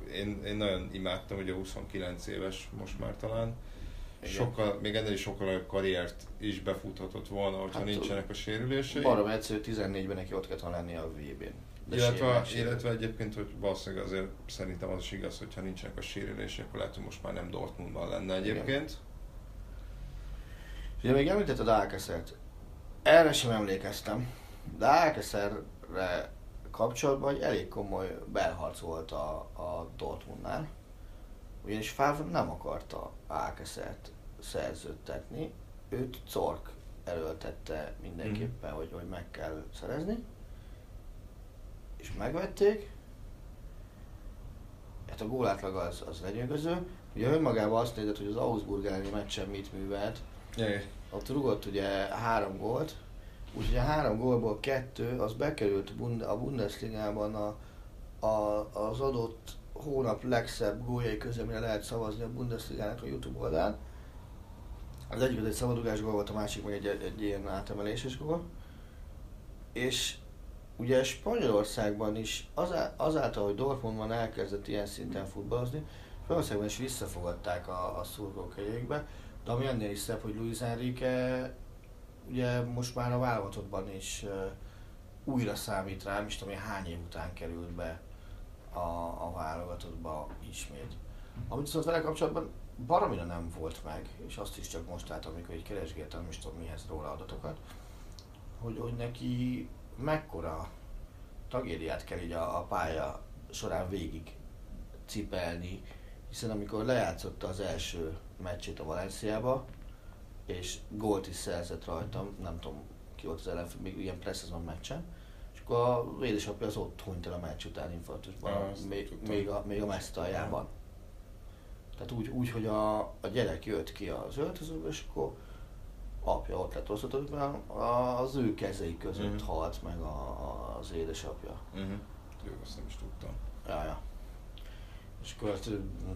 én nagyon imádtam, ugye 29 éves most már talán, sokkal, még ennél is sokkal nagyobb karriert is befuthatott volna, hogyha nincsenek a sérülései. Barom egyszerű, 14-ben neki ott kellett lenni a VB-n. Illetve egyébként, hogy valószínűleg azért szerintem az is igaz, hogyha nincsenek a sérülések, akkor lehet, hogy most már nem Dortmundban lenne egyébként. Ugye még említetted Alcácert. Erre sem emlékeztem, de Alcácerre kapcsolatban egy elég komoly belharc volt a Dortmundnál, ugyanis Favre nem akarta Alcácert szerződtetni, őt Zorc erőltette mindenképpen, hogy meg kell szerezni, és megvették. Hát a gólátlag az lenyűgöző. Ugye önmagában azt nézett, hogy az Augsburg elleni meccsen mit művelt, ott rugott ugye 3 gólt, úgyhogy a 3 gólból 2 az bekerült a Bundesligában az adott hónap legszebb góljai közé, amire lehet szavazni a Bundesligának a YouTube oldalán. Az egyik egy szabadrugás gól volt, a másik meg egy ilyen átemeléses gól. És ugye Spanyolországban is azáltal, hogy Dortmundban elkezdett ilyen szinten futballozni, Spanyolországban is visszafogadták a szurkolók helyékbe, de ami ennél is szebb, hogy Luis Enrique ugye most már a válogatottban is újra számít rám, és tudom, hogy hány év után került be a válogatottba ismét. Amit viszont vele kapcsolatban baromira nem volt meg, és azt is csak most láttam, amikor így keresgéltem, és tudom mihez róla adatokat, hogy neki mekkora tragédiát kell így a pálya során végig cipelni, hiszen amikor lejátszotta az első meccsét a Valenciába, és gólt is szerzett rajtam, nem tudom ki volt az ellenfél, még ilyen presszezon meccsen, és akkor az édesapja az ott hunyt el a meccs után infarktusban, még a meccs taljában. Tehát úgy, hogy a gyerek jött ki az öltözőből, és akkor apja ott lett rosszat, amiben az ő kezei között halt meg az édesapja. Jó, azt nem is tudtam. Jaja. És akkor a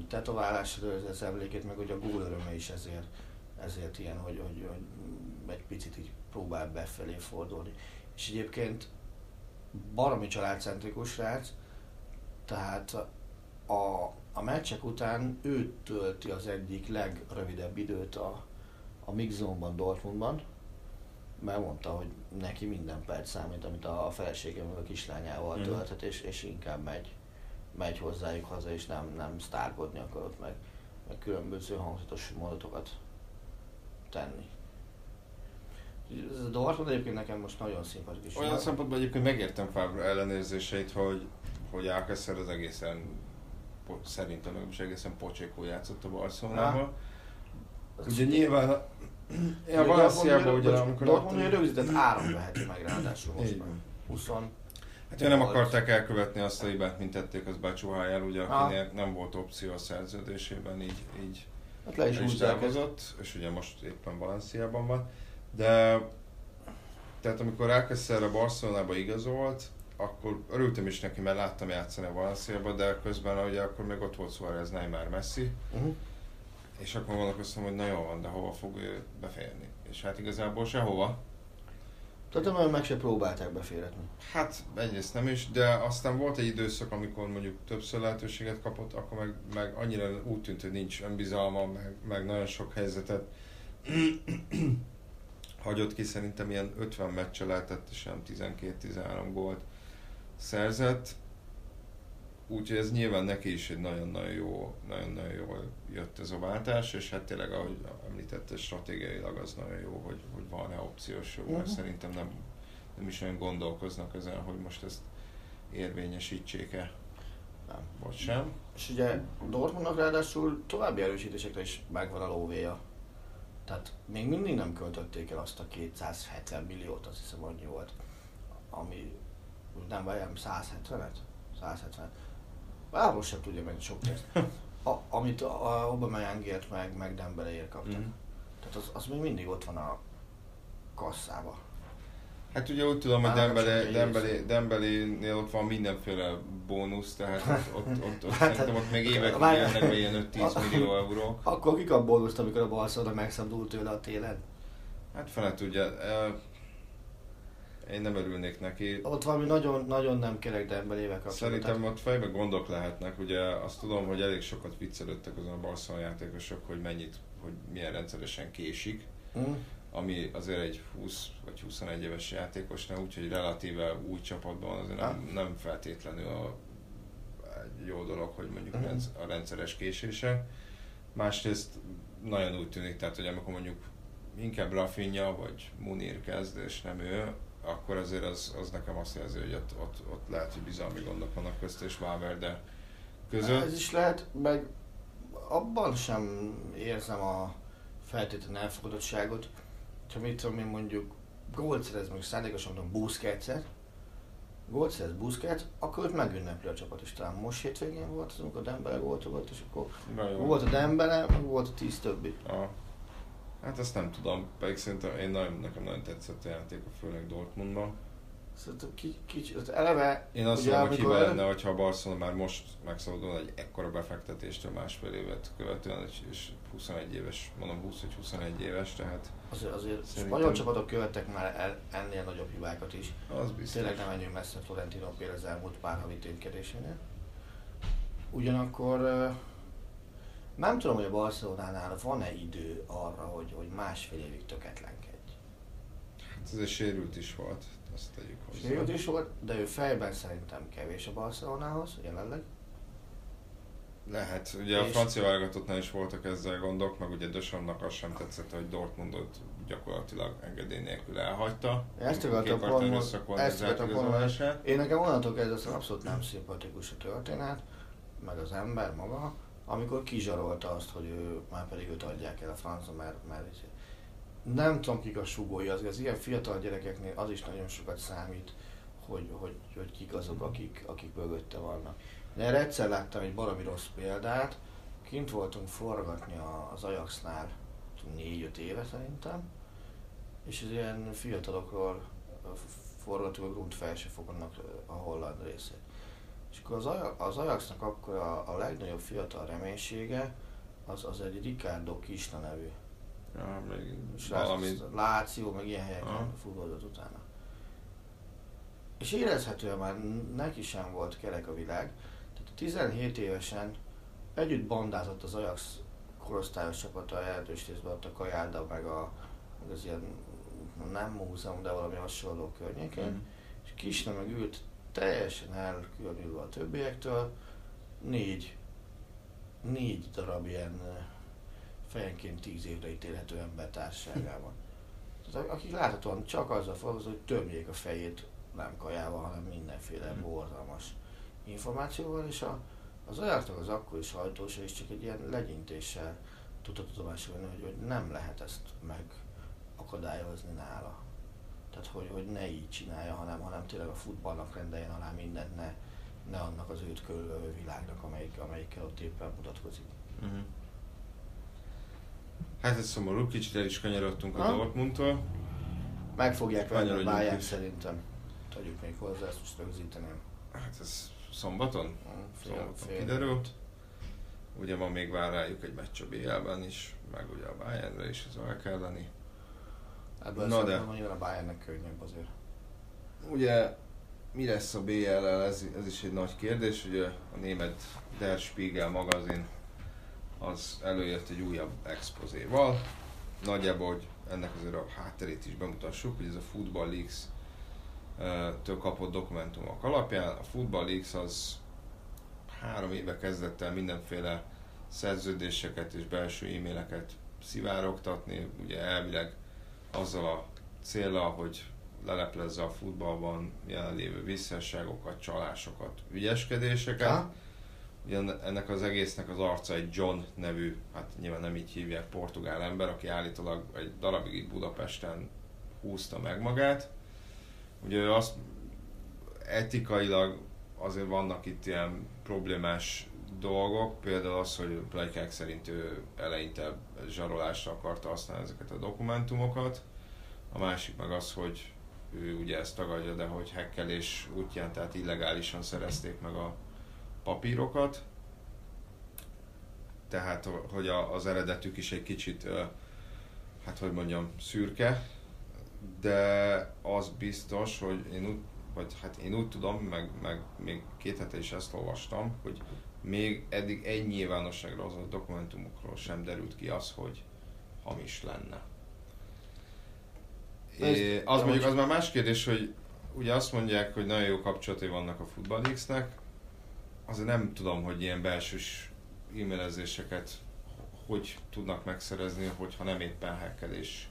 tetoválásra az emlékét, meg hogy a gól öröme is ezért ilyen, hogy egy picit így próbál befelé fordulni. És egyébként baromi családcentrikus srác, tehát a meccsek után ő tölti az egyik legrövidebb időt a mixzónban, Dortmundban, mert mondta, hogy neki minden perc számít, amit a feleségem a kislányával tölthet, és inkább megy hozzájuk haza, és nem sztárkodni akarod meg különböző hangzatos mondatokat tenni. Ez a Dortmund egyébként nekem most nagyon szimpatikus. Olyan szempontból egyébként megértem Favre ellenérzéseit, hogy Alcácer az egészen, szerintem is egészen pocsékul játszott a Barcelonával. Ugye nyilván a Valenciában ugye, amikor Dortmund egy rögzített áron veheti meg ráadásul most már. 20. Hát nem akarták elkövetni azt a hibát, mint tették az Bácsuhájjal, ugye, akinek nem volt opció a szerződésében, így hát le is távozott, és ugye most éppen Valenciában van. De tehát amikor Alcácer a Barcelonába igazolt, akkor örültem is neki, mert láttam játszani a Valenciában, de közben ugye akkor még ott volt Suárez, Neymar, Messi. És akkor gondolkoztam, hogy na jól van, de hova fog beférni. És hát igazából sehova. Tehát meg se próbálták beféretni. Hát egyrészt nem is, de aztán volt egy időszak, amikor mondjuk többször lehetőséget kapott, akkor meg annyira úgy tűnt, hogy nincs önbizalma, meg nagyon sok helyzetet hagyott ki, szerintem ilyen 50 meccse lehetett, és nem 12-13 gólt szerzett. Úgyhogy ez nyilván neki is egy nagyon-nagyon jól jött ez a váltás, és hát tényleg, ahogy említette, stratégiailag az nagyon jó, hogy van-e opciós jó, mert szerintem nem is olyan gondolkoznak ezen, hogy most ezt érvényesítsék-e, nem, vagy sem. És ugye Dortmundnak ráadásul további erősítésekre is megvan a lóvéja. Tehát még mindig nem költötték el azt a 270 milliót, azt hiszem annyi volt, ami nem vajon 170-et? 170. Bárhol sem tudja menni sok pénzt. Amit Aubameyangért meg Dembeléért kaptak. Mm. Tehát az még mindig ott van a kasszába. Hát ugye úgy tudom, hogy Dembelénél ott van mindenféle bónusz, tehát ott hát, szerintem ott még évekig élnek be ilyen 5-10 millió euró. Akkor ki kap bónuszt, amikor a Barcelona megszabadult tőle a télen? Hát fele tudja. Én nem örülnék neki. Ott valami nagyon-nagyon nem kerek Dembelével kapcsolatban. Szerintem ott fejben gondok lehetnek. Ugye azt tudom, hogy elég sokat viccelődtek azon a Barcelona játékosok, hogy milyen rendszeresen késik. Mm. Ami azért egy 20 vagy 21 éves játékosnál, úgyhogy relatíve új csapatban azért nem feltétlenül egy jó dolog, hogy mondjuk a rendszeres késése. Másrészt nagyon úgy tűnik, tehát hogy amikor mondjuk inkább Rafinha vagy Munir kezd, és nem ő, akkor azért az nekem azt jelzi, hogy ott lehet, hogy bizalmi gondok vannak közt és Valverde között. Ez is lehet, meg abban sem érzem a feltétlenül elfogadottságot, hogyha mit tudom én mondjuk gólt szerez, meg szándékosan mondom Busquetset, gólt szerez Busquets, akkor őt megünnepli a csapat is. Talán most hétvégén volt az, amikor Dembele gólt, és akkor volt a Dembele, volt a 10 többi. Aha. Hát ezt nem tudom, pedig szerintem nekem nagyon tetszett a játék, főleg Dortmundban. Szerintem kicsit, eleve... Én azt mondom, hogy hiba lenne, hogyha a Barcelona már most megszabadulna egy ekkora befektetéstől másfél évet követően, és 21 éves, mondom 20 vagy 21 éves, tehát... Azért spanyol csapatok követtek már ennél nagyobb hibákat is. Az biztos. Tényleg nem menjünk messze Florentino Pérez az elmúlt pár havi ténykedésénél. Ugyanakkor... Nem tudom, hogy a Barcelonánál van-e idő arra, hogy másfél évig töketlenkedj. Hát azért sérült is volt, azt tegyük hozzá. Sérült is volt, de ő fejben szerintem kevés a Barcelonához jelenleg. Lehet, ugye a francia válogatottnál is voltak ezzel gondok, meg ugye Deschamps-nak az sem tetszett, hogy Dortmundot gyakorlatilag engedély nélkül elhagyta. Ezt akartam volna. Én nekem onnantól kezdve abszolút nem szimpatikus a történet, meg az ember maga, amikor kizsarolta azt, hogy ő, már pedig őt adják el a francia, mert nem tudom, kik a sugói, az ilyen fiatal gyerekeknél az is nagyon sokat számít, hogy kik azok, akik mögötte vannak. De erre egyszer láttam egy baromi rossz példát, kint voltunk forgatni az Ajaxnál 4-5 éve szerintem, és az ilyen fiatalokról forgatunk a Grundfelsőfokonnak a holland részét. És akkor az Ajaxnak akkor a legnagyobb fiatal reménysége az egy Ricardo Kisna nevű. Ja, valami... Láció, meg ilyen helyeken futbolzott utána. És érezhetően már neki sem volt kerek a világ. Tehát 17 évesen együtt bandázott az Ajax korosztályos csapata, jelentős részben ott a Kajárda, meg az ilyen nem múzeum, de valami hasonló környéken. Mm. És Kisna meg ült teljesen elkülönülve a többiektől, négy darab ilyen fejenként 10 évre ítélhető ember társaságában. Tehát akik láthatóan csak azzal foglalkoznak, hogy tömjék a fejét nem kajával, hanem mindenféle borzalmas információval, és az Ajaxnak az akkori sajtósa is csak egy ilyen legyintéssel tudta tudomásul venni, hogy nem lehet ezt megakadályozni nála. Tehát, hogy ne így csinálja, hanem tényleg a futballnak rendeljen alá mindent, ne annak az őt körülvevő világnak, amelyikkel ott éppen mutatkozik. Uh-huh. Hát ez szomorú, kicsit el is kanyarodtunk a Dortmundtól. Meg fogják venni a Bayern szerintem. Tudjuk még hozzá, ezt most rögzíteném. Hát ez szombaton? Szombaton kiderült. Ugye ma még vár rájuk egy meccs a BL-ben is, meg ugye a Bayernre is az Alcácer elleni. Ebből szerintem nagyon a Bayernnek könnyebb azért. Ugye mi lesz a BL-el, ez is egy nagy kérdés, ugye a német Der Spiegel magazin az előjött egy újabb expozéval. Nagyjából, hogy ennek azért a hátterét is bemutassuk, hogy ez a Football Leaks-től kapott dokumentumok alapján. A Football Leaks az 3 éve kezdett el mindenféle szerződéseket és belső e-maileket szivárogtatni, ugye elvileg azzal a céllal, hogy leleplezze a futballban jelenlévő visszásságokat, csalásokat, ügyeskedéseket. Ha? Ugye ennek az egésznek az arca egy John nevű, hát nyilván nem így hívják, portugál ember, aki állítólag egy darabig itt Budapesten húzta meg magát. Ugye azt etikailag azért vannak itt ilyen problémás dolgok, például az, hogy pletykák szerint ő eleinte zsarolásra akarta használni ezeket a dokumentumokat. A másik meg az, hogy ő ugye ezt tagadja, de hogy hekkelés útján, tehát illegálisan szerezték meg a papírokat. Tehát, hogy az eredetük is egy kicsit, hát hogy mondjam, szürke, de az biztos, hogy én úgy tudom, meg még 2 hete is ezt olvastam, hogy még eddig egy nyilvánosságra hozott dokumentumokról sem derült ki az, hogy hamis lenne. Az mondjuk az már más kérdés, hogy ugye azt mondják, hogy nagyon jó kapcsolatai vannak a Football Leaks-nek, azért nem tudom, hogy ilyen belsős e-mailezéseket hogy tudnak megszerezni, hogyha nem éppen hekkelés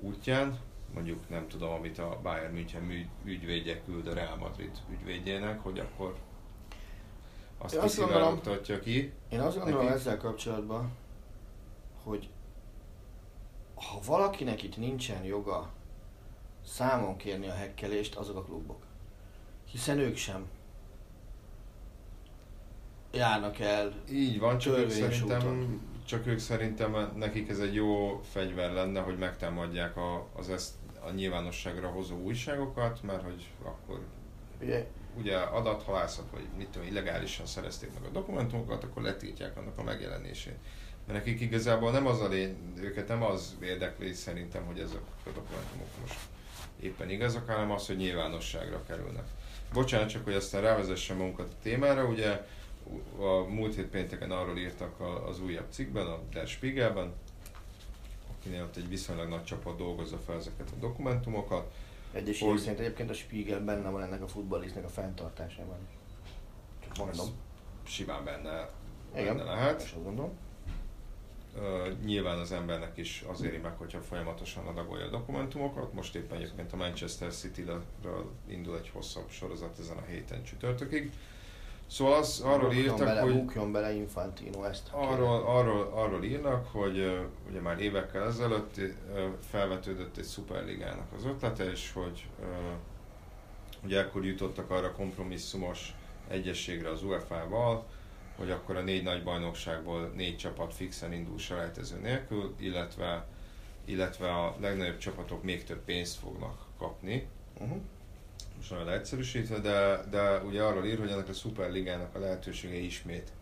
útján. Mondjuk nem tudom, amit a Bayern München ügyvédje küld a Real Madrid ügyvédjének, hogy akkor azt kiszivárogtatja ki. Én azt gondolom ezzel kapcsolatban, hogy ha valakinek itt nincsen joga számon kérni a hekkelést, azok a klubok. Hiszen ők sem járnak el. Így van, csak ők szerintem nekik ez egy jó fegyver lenne, hogy megtámadják a nyilvánosságra hozó újságokat, mert hogy akkor ugye adathalászat, vagy mit tudom, illegálisan szerezték meg a dokumentumokat, akkor letiltják annak a megjelenését. Mert nekik igazából nem az őket nem az érdekli szerintem, hogy ezek a dokumentumok most éppen igazak, hanem az, hogy nyilvánosságra kerülnek. Bocsánat, csak hogy aztán rávezessem magunkat a témára, ugye a múlt hét pénteken arról írtak az újabb cikkben, a Der Spiegelben, akinél ott egy viszonylag nagy csapat dolgozza fel ezeket a dokumentumokat. Egyesülés szerint egyébként a Spiegel benne van ennek a futballisztnek a fenntartásában. Csak mondom. Simán benne lehet. Igen, gondolom. Nyilván az embernek is az éri meg, hogyha folyamatosan adagolja a dokumentumokat. Most éppen egyébként a Manchester City-ről indul egy hosszabb sorozat ezen a héten csütörtökig. Szóval arról írtak, hogy... Bukjon bele Infantino, ezt arról írnak, hogy ugye már évekkel ezelőtt felvetődött egy szuperligának az ötlete, és hogy ugye akkor jutottak arra kompromisszumos egyességre az UEFA-val, hogy akkor a 4 nagy bajnokságból 4 csapat fixen indul selejtező nélkül, illetve a legnagyobb csapatok még több pénzt fognak kapni. Most nagyon leegyszerűsítve, de ugye arról ír, hogy ennek a szuperligának a lehetősége ismét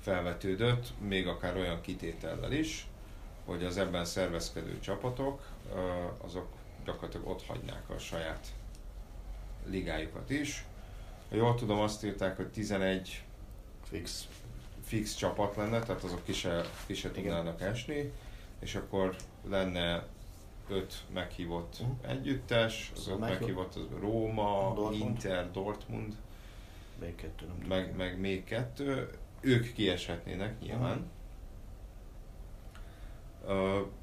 felvetődött, még akár olyan kitétellel is, hogy az ebben szervezkedő csapatok, azok gyakorlatilag ott hagynák a saját ligájukat is. Ha jól tudom, azt írták, hogy 11 fix csapat lenne, tehát azok ki se tudnának esni, és akkor lenne 5 meghívott együttes, az 5 meghívott az Róma, Dortmund. Inter, Dortmund, még 2, meg még 2, ők kieshetnének nyilván.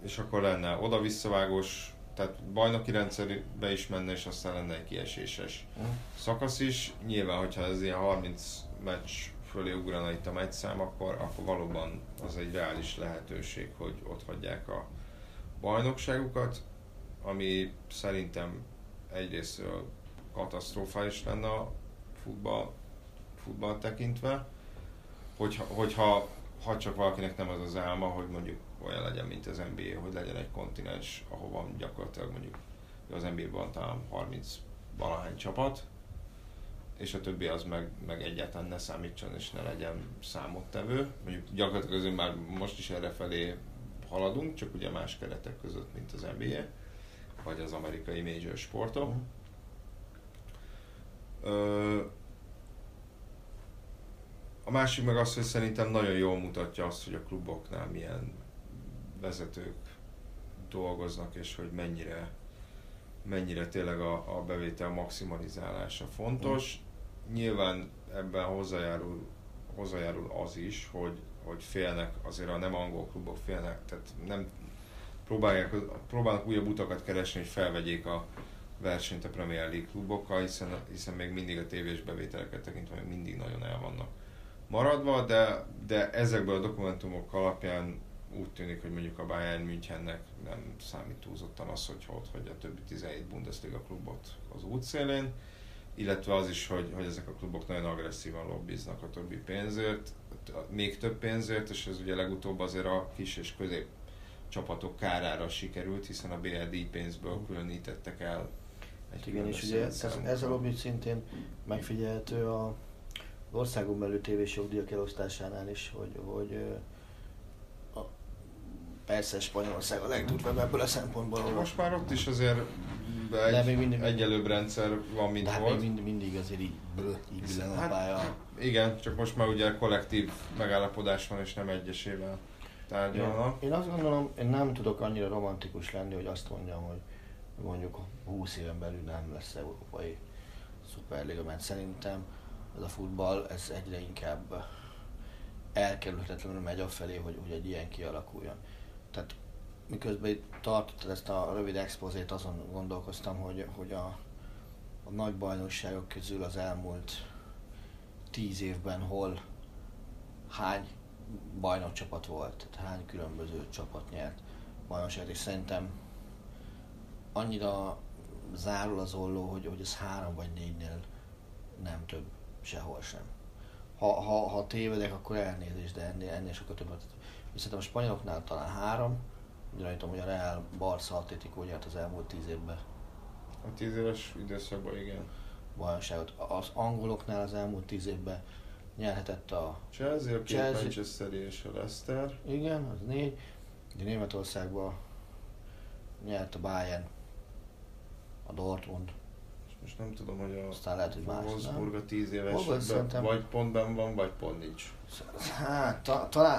És akkor lenne oda-visszavágos, tehát bajnoki rendszerbe is menne, és aztán lenne egy kieséses szakasz is. Nyilván, hogyha ez ilyen 30 meccs fölé ugrana itt a meccszám, akkor valóban az egy reális lehetőség, hogy ott hagyják a bajnokságukat, ami szerintem egyrészt katasztrofális lenne a futball tekintve, hogyha csak valakinek nem az az álma, hogy mondjuk olyan legyen, mint az NBA, hogy legyen egy kontinens, ahova gyakorlatilag mondjuk az NBA-ban talán 30-valahány csapat, és a többi az meg egyáltalán ne számítson és ne legyen számottevő. Mondjuk gyakorlatilag azért már most is errefelé haladunk, csak ugye más keretek között, mint az NBA, vagy az amerikai major sportok. A másik meg az, hogy szerintem nagyon jól mutatja azt, hogy a kluboknál milyen vezetők dolgoznak, és hogy mennyire tényleg a bevétel maximalizálása fontos. Nyilván ebben hozzájárul az is, hogy félnek, azért a nem angol klubok félnek, tehát nem próbálnak újabb utakat keresni, hogy felvegyék a versenyt a Premier League klubokkal, hiszen még mindig a tévés bevételeket tekintve még mindig nagyon el vannak maradva, de ezekből a dokumentumok alapján úgy tűnik, hogy mondjuk a Bayern Münchennek nem számít túlzottan az, hogy ott hagyja a többi 17 Bundesliga klubot az útszélén, illetve az is, hogy ezek a klubok nagyon agresszívan lobbiznak a többi pénzért, még több pénzért, és ez ugye legutóbb azért a kis és közép csapatok kárára sikerült, hiszen a BLD pénzből különítettek el. Igen, és ugye ez a lobby szintén megfigyelhető a országon belül tévés jogdíjak elosztásánál is, hogy persze Spanyolország a legdurvább ebből a szempontból. Most már ott is azért egyelőbb rendszer van, mint volt. De hát mindig azért így bűlen a pálya. Igen, csak most már ugye kollektív megállapodás van, és nem egyesével tárgyalnak. Én azt gondolom, én nem tudok annyira romantikus lenni, hogy azt mondjam, hogy mondjuk 20 éven belül nem lesz európai szuperliga, mert szerintem ez a futball ez egyre inkább elkerülhetetlenül megy afelé, hogy egy ilyen kialakuljon. Tehát miközben itt tartottad ezt a rövid expozét, azon gondolkoztam, hogy a nagy bajnokságok közül az elmúlt 10 évben hány bajnokcsapat volt, tehát hány különböző csapat nyert bajnokságot, és szerintem annyira zárul az olló, hogy ez 3 vagy 4-nél nem több, sehol sem. Ha tévedek, akkor elnézést, de ennél sokkal többet. Viszont a spanyoloknál talán 3, gyanítom, hogy a Real Barca Atlético nyert az elmúlt 10 évben. A 10 éves időszakban igen. Bajnokságot. Az angoloknál az elmúlt 10 évben nyerhetett a Chelsea, a két Manchester és a Leicester. Igen, az 4. De Németországban nyert a Bayern, a Dortmund. Most nem tudom, hogy a Wolfsburg a 10 éves vagy pontben van, vagy pont nincs. Hát,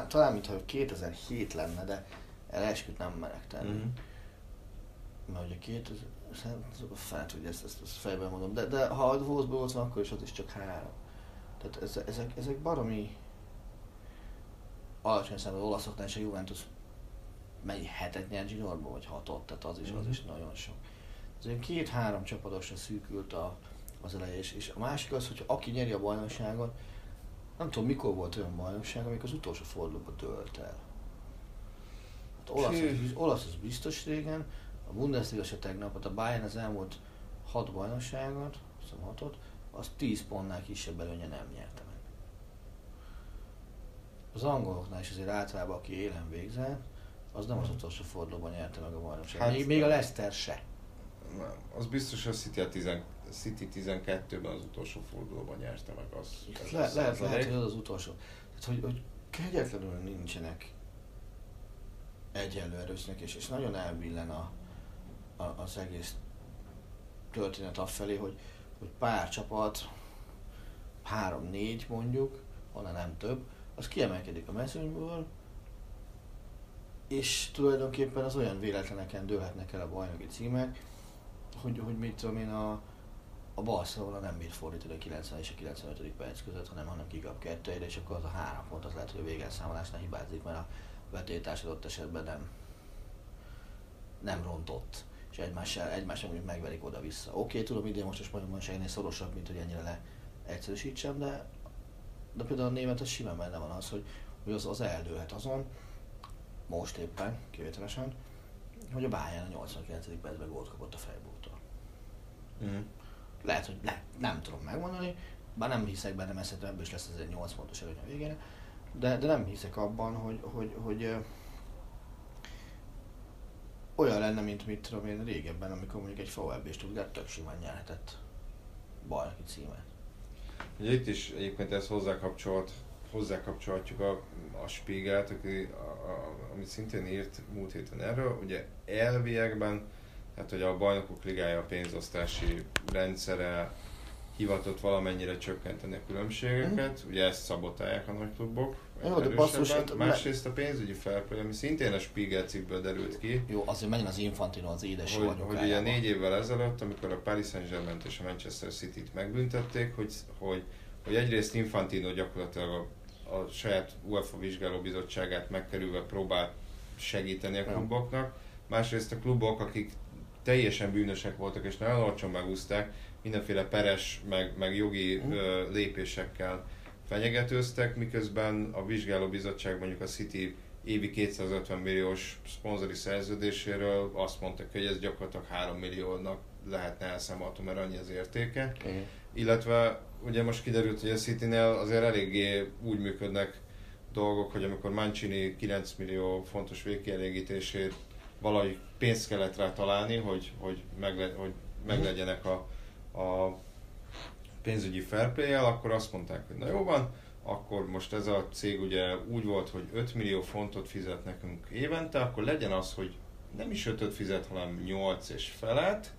talán mintha 2007 lenne, de elesküt nem merek tenni. Mm-hmm. Mert ugye 2000, hát ugye ezt fejben mondom, de ha a Wolfsburg van, akkor is ott is csak 3. Tehát ezek baromi alacsony számban, az olaszoknál és a Juventus mennyi 7-et nyert zsinórban, vagy 6-ot, tehát az is nagyon sok. Az 2-3 csapadosra szűkült az eleje, és a másik az, hogy aki nyeri a bajnokságot, nem tudom mikor volt olyan bajnokság, amikor az utolsó fordulóba dőlt el. Hát olasz az biztos régen, a Bundesliga se tegnap, a Bayern az elmúlt 6 bajnokságot, hiszem 6-ot, az 10 pontnál kisebb előnye nem nyerte meg. Az angoloknál is azért általában, aki élen végzett, az nem az utolsó fordulóban nyerte meg a bajnokságot. Hát még a Leicester se. Nem, az biztos, hogy a City 12-ben az utolsó fordulóban nyerte meg azt. Lehet, hogy az az utolsó. Tehát, hogy kegyetlenül nincsenek egyenlő erősznek, és nagyon elbillen az egész történet afelé, hogy pár csapat, 3-4 mondjuk, annál nem több, az kiemelkedik a mezőnyből, és tulajdonképpen az olyan véletleneken dőlhetnek el a bajnoki címek, hogy mit tudom én, a Barcelona nem bír fordítani a 90 és a 95. perc között, hanem kikap 2-re, és akkor az a 3 pont, az lehet, hogy a végelszámolásnál hibázik, mert a vetélytárs adott esetben nem rontott, és egymással mondjuk megverik oda-vissza. Oké, tudom, idén most a spanyol bajnokságnél szorosabb, mint hogy ennyire leegyszerűsítsem, de például a német az simán benne van az, hogy az eldőlhet azon, most éppen, kivételesen, hogy a Bayern a 89. percben gólt kapott a Freiburgtól. Mm. Lehet, hogy nem tudom megmondani, bár nem hiszek benne, mert szerintem ebből is lesz azért 8 pontos előny a végére, de nem hiszek abban, hogy olyan lenne, mint mit tudom én régebben, amikor mondjuk egy VfB Stuttgart tök simán nyerhetett bajnoki címet. Ugye itt is egyébként ez hozzákapcsolt, hozzákapcsolhatjuk a Spiegelt, amit szintén írt múlt héten erről, ugye elviekben, tehát hogy a Bajnokok Ligája a pénzosztási rendszere hivatott valamennyire csökkenteni a különbségeket, ugye ezt szabotálják a nagy klubok. Másrészt a pénzügyi fair play, ami szintén a Spiegel cikkből derült ki. Jó, azért megint az Infantino az édes vagyok. Hogy ugye 4 évvel ezelőtt, amikor a Paris Saint-Germaint és a Manchester Cityt megbüntették, hogy egyrészt Infantino gyakorlatilag a saját UEFA vizsgálóbizottságát megkerülve próbált segíteni a kluboknak, másrészt a klubok, akik teljesen bűnösek voltak és nagyon olcsón megúzták, mindenféle peres, meg jogi lépésekkel fenyegetőztek, miközben a vizsgálóbizottság mondjuk a City évi 250 milliós szponzori szerződéséről azt mondta, hogy ez gyakorlatilag 3 milliónak lehetne elszámolható, mert annyi az értéke. Uh-huh. Illetve ugye most kiderült, hogy a Citynél azért eléggé úgy működnek dolgok, hogy amikor Mancini 9 millió fontos végkielégítését valahogy pénzt kellett rá találni, hogy meglegyenek a pénzügyi fair play-jel, akkor azt mondták, hogy na jó van, akkor most ez a cég ugye úgy volt, hogy 5 millió fontot fizet nekünk évente, akkor legyen az, hogy nem is 5-öt fizet, hanem 8 és felet,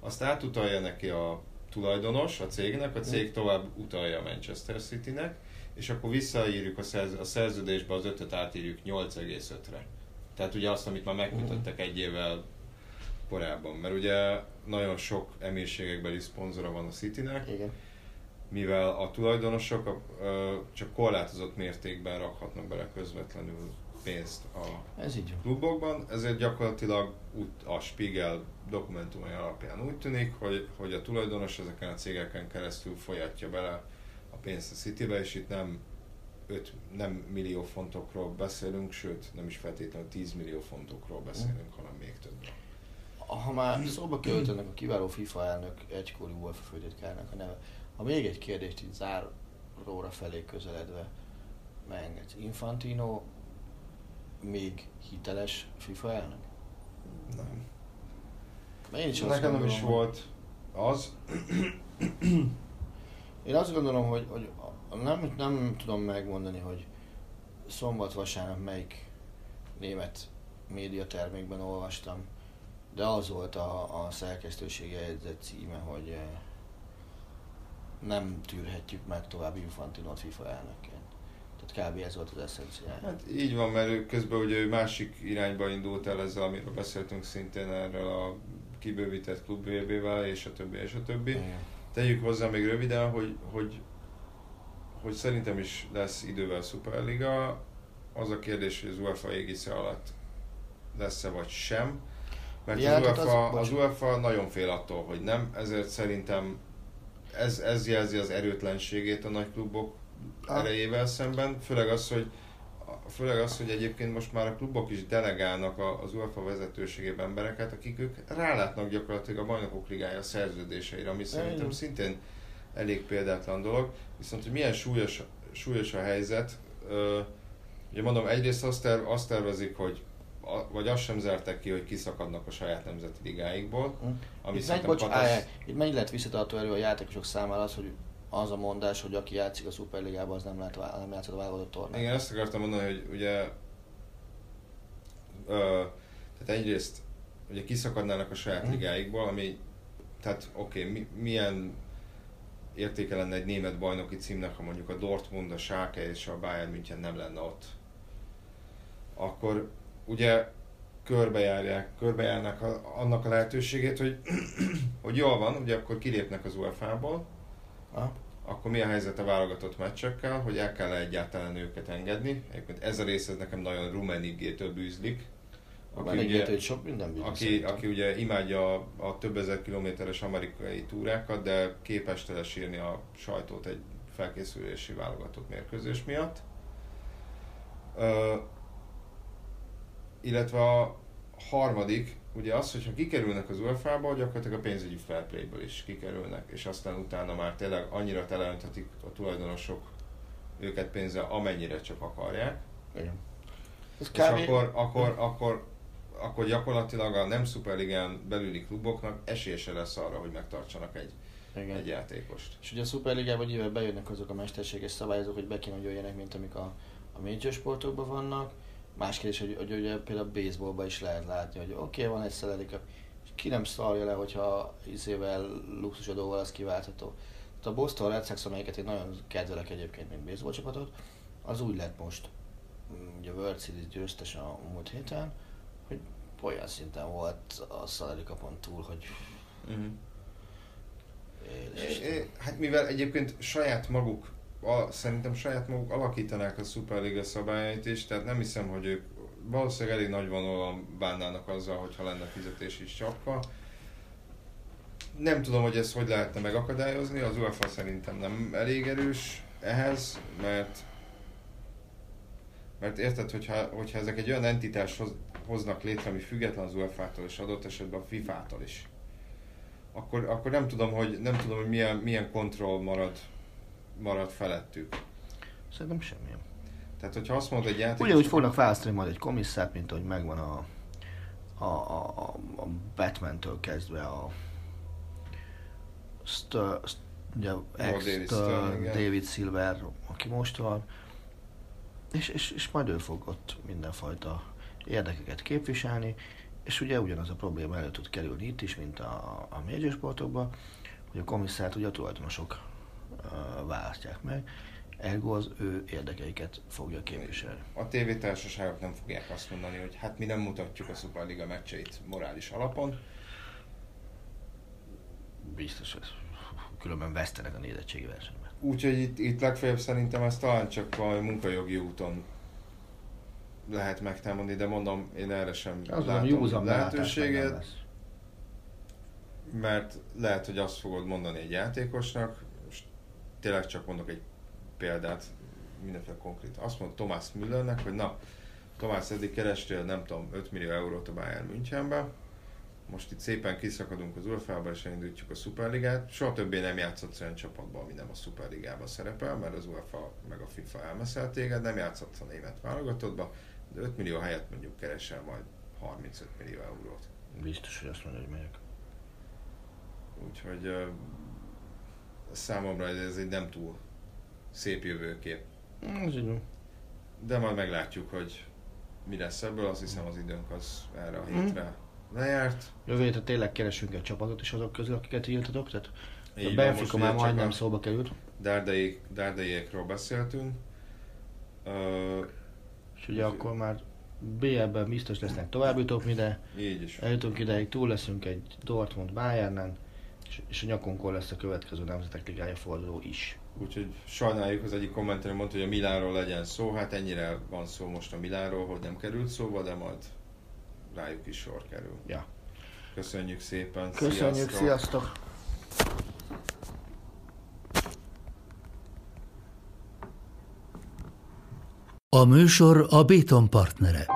azt átutalja neki a tulajdonos a cégnek, a cég tovább utalja a Manchester Citynek, és akkor visszaírjuk a szerződésbe az 5-öt átírjuk 8,5-re. Tehát ugye azt, amit már megkötöttek 1 évvel korábban, mert ugye nagyon sok emírségekbeli szponzora van a Citynek, igen, mivel a tulajdonosok csak korlátozott mértékben rakhatnak bele közvetlenül pénzt a klubokban, ezért gyakorlatilag a Spiegel dokumentumai alapján úgy tűnik, hogy a tulajdonos ezeken a cégeken keresztül folyatja bele a pénzt a Citybe, és itt nem millió fontokról beszélünk, sőt nem is feltétlenül 10 millió fontokról beszélünk, hanem még többről. Ha már szóba került a kiváló FIFA elnök, egykori UEFA főtitkárnak a neve, ha még egy kérdést így záróra felé közeledve megengedsz, Infantino még hiteles FIFA elnök? Nem. Nekem nem is volt az. Én azt gondolom, hogy nem tudom megmondani, hogy szombat-vasárnap melyik német médiatermékben olvastam, de az volt a szerkesztőség jegyzet címe, hogy nem tűrhetjük meg tovább Infantinót FIFA elnökként. Tehát kb. Ez volt az eszenciája. Hát így van, mert közben ugye ő másik irányba indult el ezzel, amiről beszéltünk szintén erről a kibővített klub VB-vel, és a többi, és a többi. Igen. Tegyük hozzá még röviden, hogy szerintem is lesz idővel Szuperliga. Az a kérdés, hogy az UEFA égisze alatt lesz-e vagy sem. Mert ja, az UEFA nagyon fél attól, hogy nem, ezért szerintem ez jelzi az erőtlenségét a nagy klubok erejével szemben, főleg az, hogy egyébként most már a klubok is delegálnak az UEFA vezetőségében embereket, akik ők rálátnak gyakorlatilag a Bajnokok Ligája szerződéseire, ami szerintem szintén elég példátlan dolog, viszont hogy milyen súlyos a helyzet, ugye mondom, egyrészt azt tervezik, hogy vagy azt sem zárták ki, hogy kiszakadnak a saját nemzeti ligáikból. Ami itt mennyit lehet visszatartó erő a játékosok számára az, hogy az a mondás, hogy aki játszik a Szuperligában, az nem játszik a válogatott tornán. Igen, ezt akartam mondani, hogy ugye tehát egyrészt ugye kiszakadnának a saját ligáikból, ami tehát milyen értéke lenne egy német bajnoki címnek, ha mondjuk a Dortmund, a Schalke és a Bayern München nem lenne ott. Akkor ugye körbejárnak annak a lehetőségét, hogy jól van, ugye akkor kilépnek az UEFA-ból, akkor mi a helyzet a válogatott meccsekkel, hogy el kell egyáltalán őket engedni. Egyébként ez a rész ez nekem nagyon Rummenigge-től bűzlik, aki ugye imádja a több ezer kilométeres amerikai túrákat, de képes telesírni a sajtót egy felkészülési válogatott mérkőzés miatt. Illetve a harmadik, ugye az, hogyha kikerülnek az UEFA-ból, gyakorlatilag a pénzügyi fair play-ből is kikerülnek, és aztán utána már tényleg annyira teleönthetik a tulajdonosok őket pénzzel, amennyire csak akarják. Igen. És akkor gyakorlatilag a nem szuperligán belüli kluboknak esélye lesz arra, hogy megtartsanak egy igen. egy játékost. És ugye a Szuperligában nyilván bejönnek azok a mesterséges szabályozók, hogy be kéne, hogy jöjjenek, mint amik a major sportokban vannak. Más kérdés, hogy ugye például a baseballban is lehet látni, hogy oké, van egy salary cap, és ki nem szarja le, hogyha izével, luxusadóval az kiváltható. Tehát a Boston Red Sox, amelyiket én nagyon kedvelek egyébként, mint baseball csapatot, az úgy lett most, ugye a World Series győztes a múlt héten, hogy olyan szinten volt a salary capon túl, hogy... Hát mivel egyébként saját maguk, szerintem saját maguk alakítanák a Superliga szabályait is, tehát nem hiszem, hogy ők valószínűleg elég nagy vonalon bánnának azzal, hogyha lenne fizetés is csapka. Nem tudom, hogy ezt hogy lehetne megakadályozni, az UEFA szerintem nem elég erős ehhez, mert érted, hogyha ezek egy olyan entitás hoznak létre, ami független az UEFA-tól és adott esetben a FIFA-tól is, akkor nem tudom, hogy milyen kontroll marad felettük. Szerintem semmilyen. Tehát, hogyha azt mondod egy játékos... Ugyanúgy fognak választani majd egy komisszárt, mint ahogy megvan a Batman-től kezdve a David Silver, aki most van, és majd ő fog ott mindenfajta érdekeket képviselni, és ugye ugyanaz a probléma elő tud kerülni itt is, mint a major sportokban, hogy a komisszárt ugye a tulajdonosok választják meg, ergo az ő érdekeiket fogja képviselni. A tévétársaságok nem fogják azt mondani, hogy hát mi nem mutatjuk a Superliga meccseit morális alapon. Biztos, hogy különben vesztenek a nézettségi versenyben. Úgyhogy itt legfeljebb szerintem ez talán csak valami munkajogi úton lehet megtámadni, de mondom, én erre sem látom lehetőséget. Mert lehet, hogy azt fogod mondani egy játékosnak, és tényleg csak mondok egy példát, mindenféle konkrét. Azt mondod Thomas Müllernek, hogy na, Thomas, eddig kerestél, nem tudom, 5 millió eurót a Bayern Münchenbe, most itt szépen kiszakadunk az UEFA-ba és elindítjuk a Szuperligát. Soha többé nem játszott olyan csapatban, ami nem a Szuperligában szerepel, mert az UEFA meg a FIFA elmeszel téged, nem játszott a német válogatottba, de 5 millió helyett mondjuk keresel majd 35 millió eurót. Biztos, hogy azt mondja, hogy megyek. Úgyhogy számomra ez egy nem túl szép jövőkép. De majd meglátjuk, hogy mi lesz ebből, azt hiszem az időnk az erre a hétre lejárt. Jövő hétre tényleg keresünk egy csapatot is azok közül, akiket írtatok, tehát a Benfica már majdnem szóba került. Dárdaiékról beszéltünk. És ugye akkor már BL-ben biztos lesznek továbbjutók ide. Így is. Eljutunk ideig, túl leszünk egy Dortmund-Bayernen, és a nyakunkon lesz a következő Nemzetek Ligája forduló is. Úgyhogy sajnáljuk, az egyik kommentelő mondta, hogy a Milánról legyen szó, hát ennyire van szó most a Milánról, hogy nem került szóba, de majd rájuk is sor kerül. Ja. Köszönjük szépen, köszönjük, sziasztok! A műsor a Béton partnere.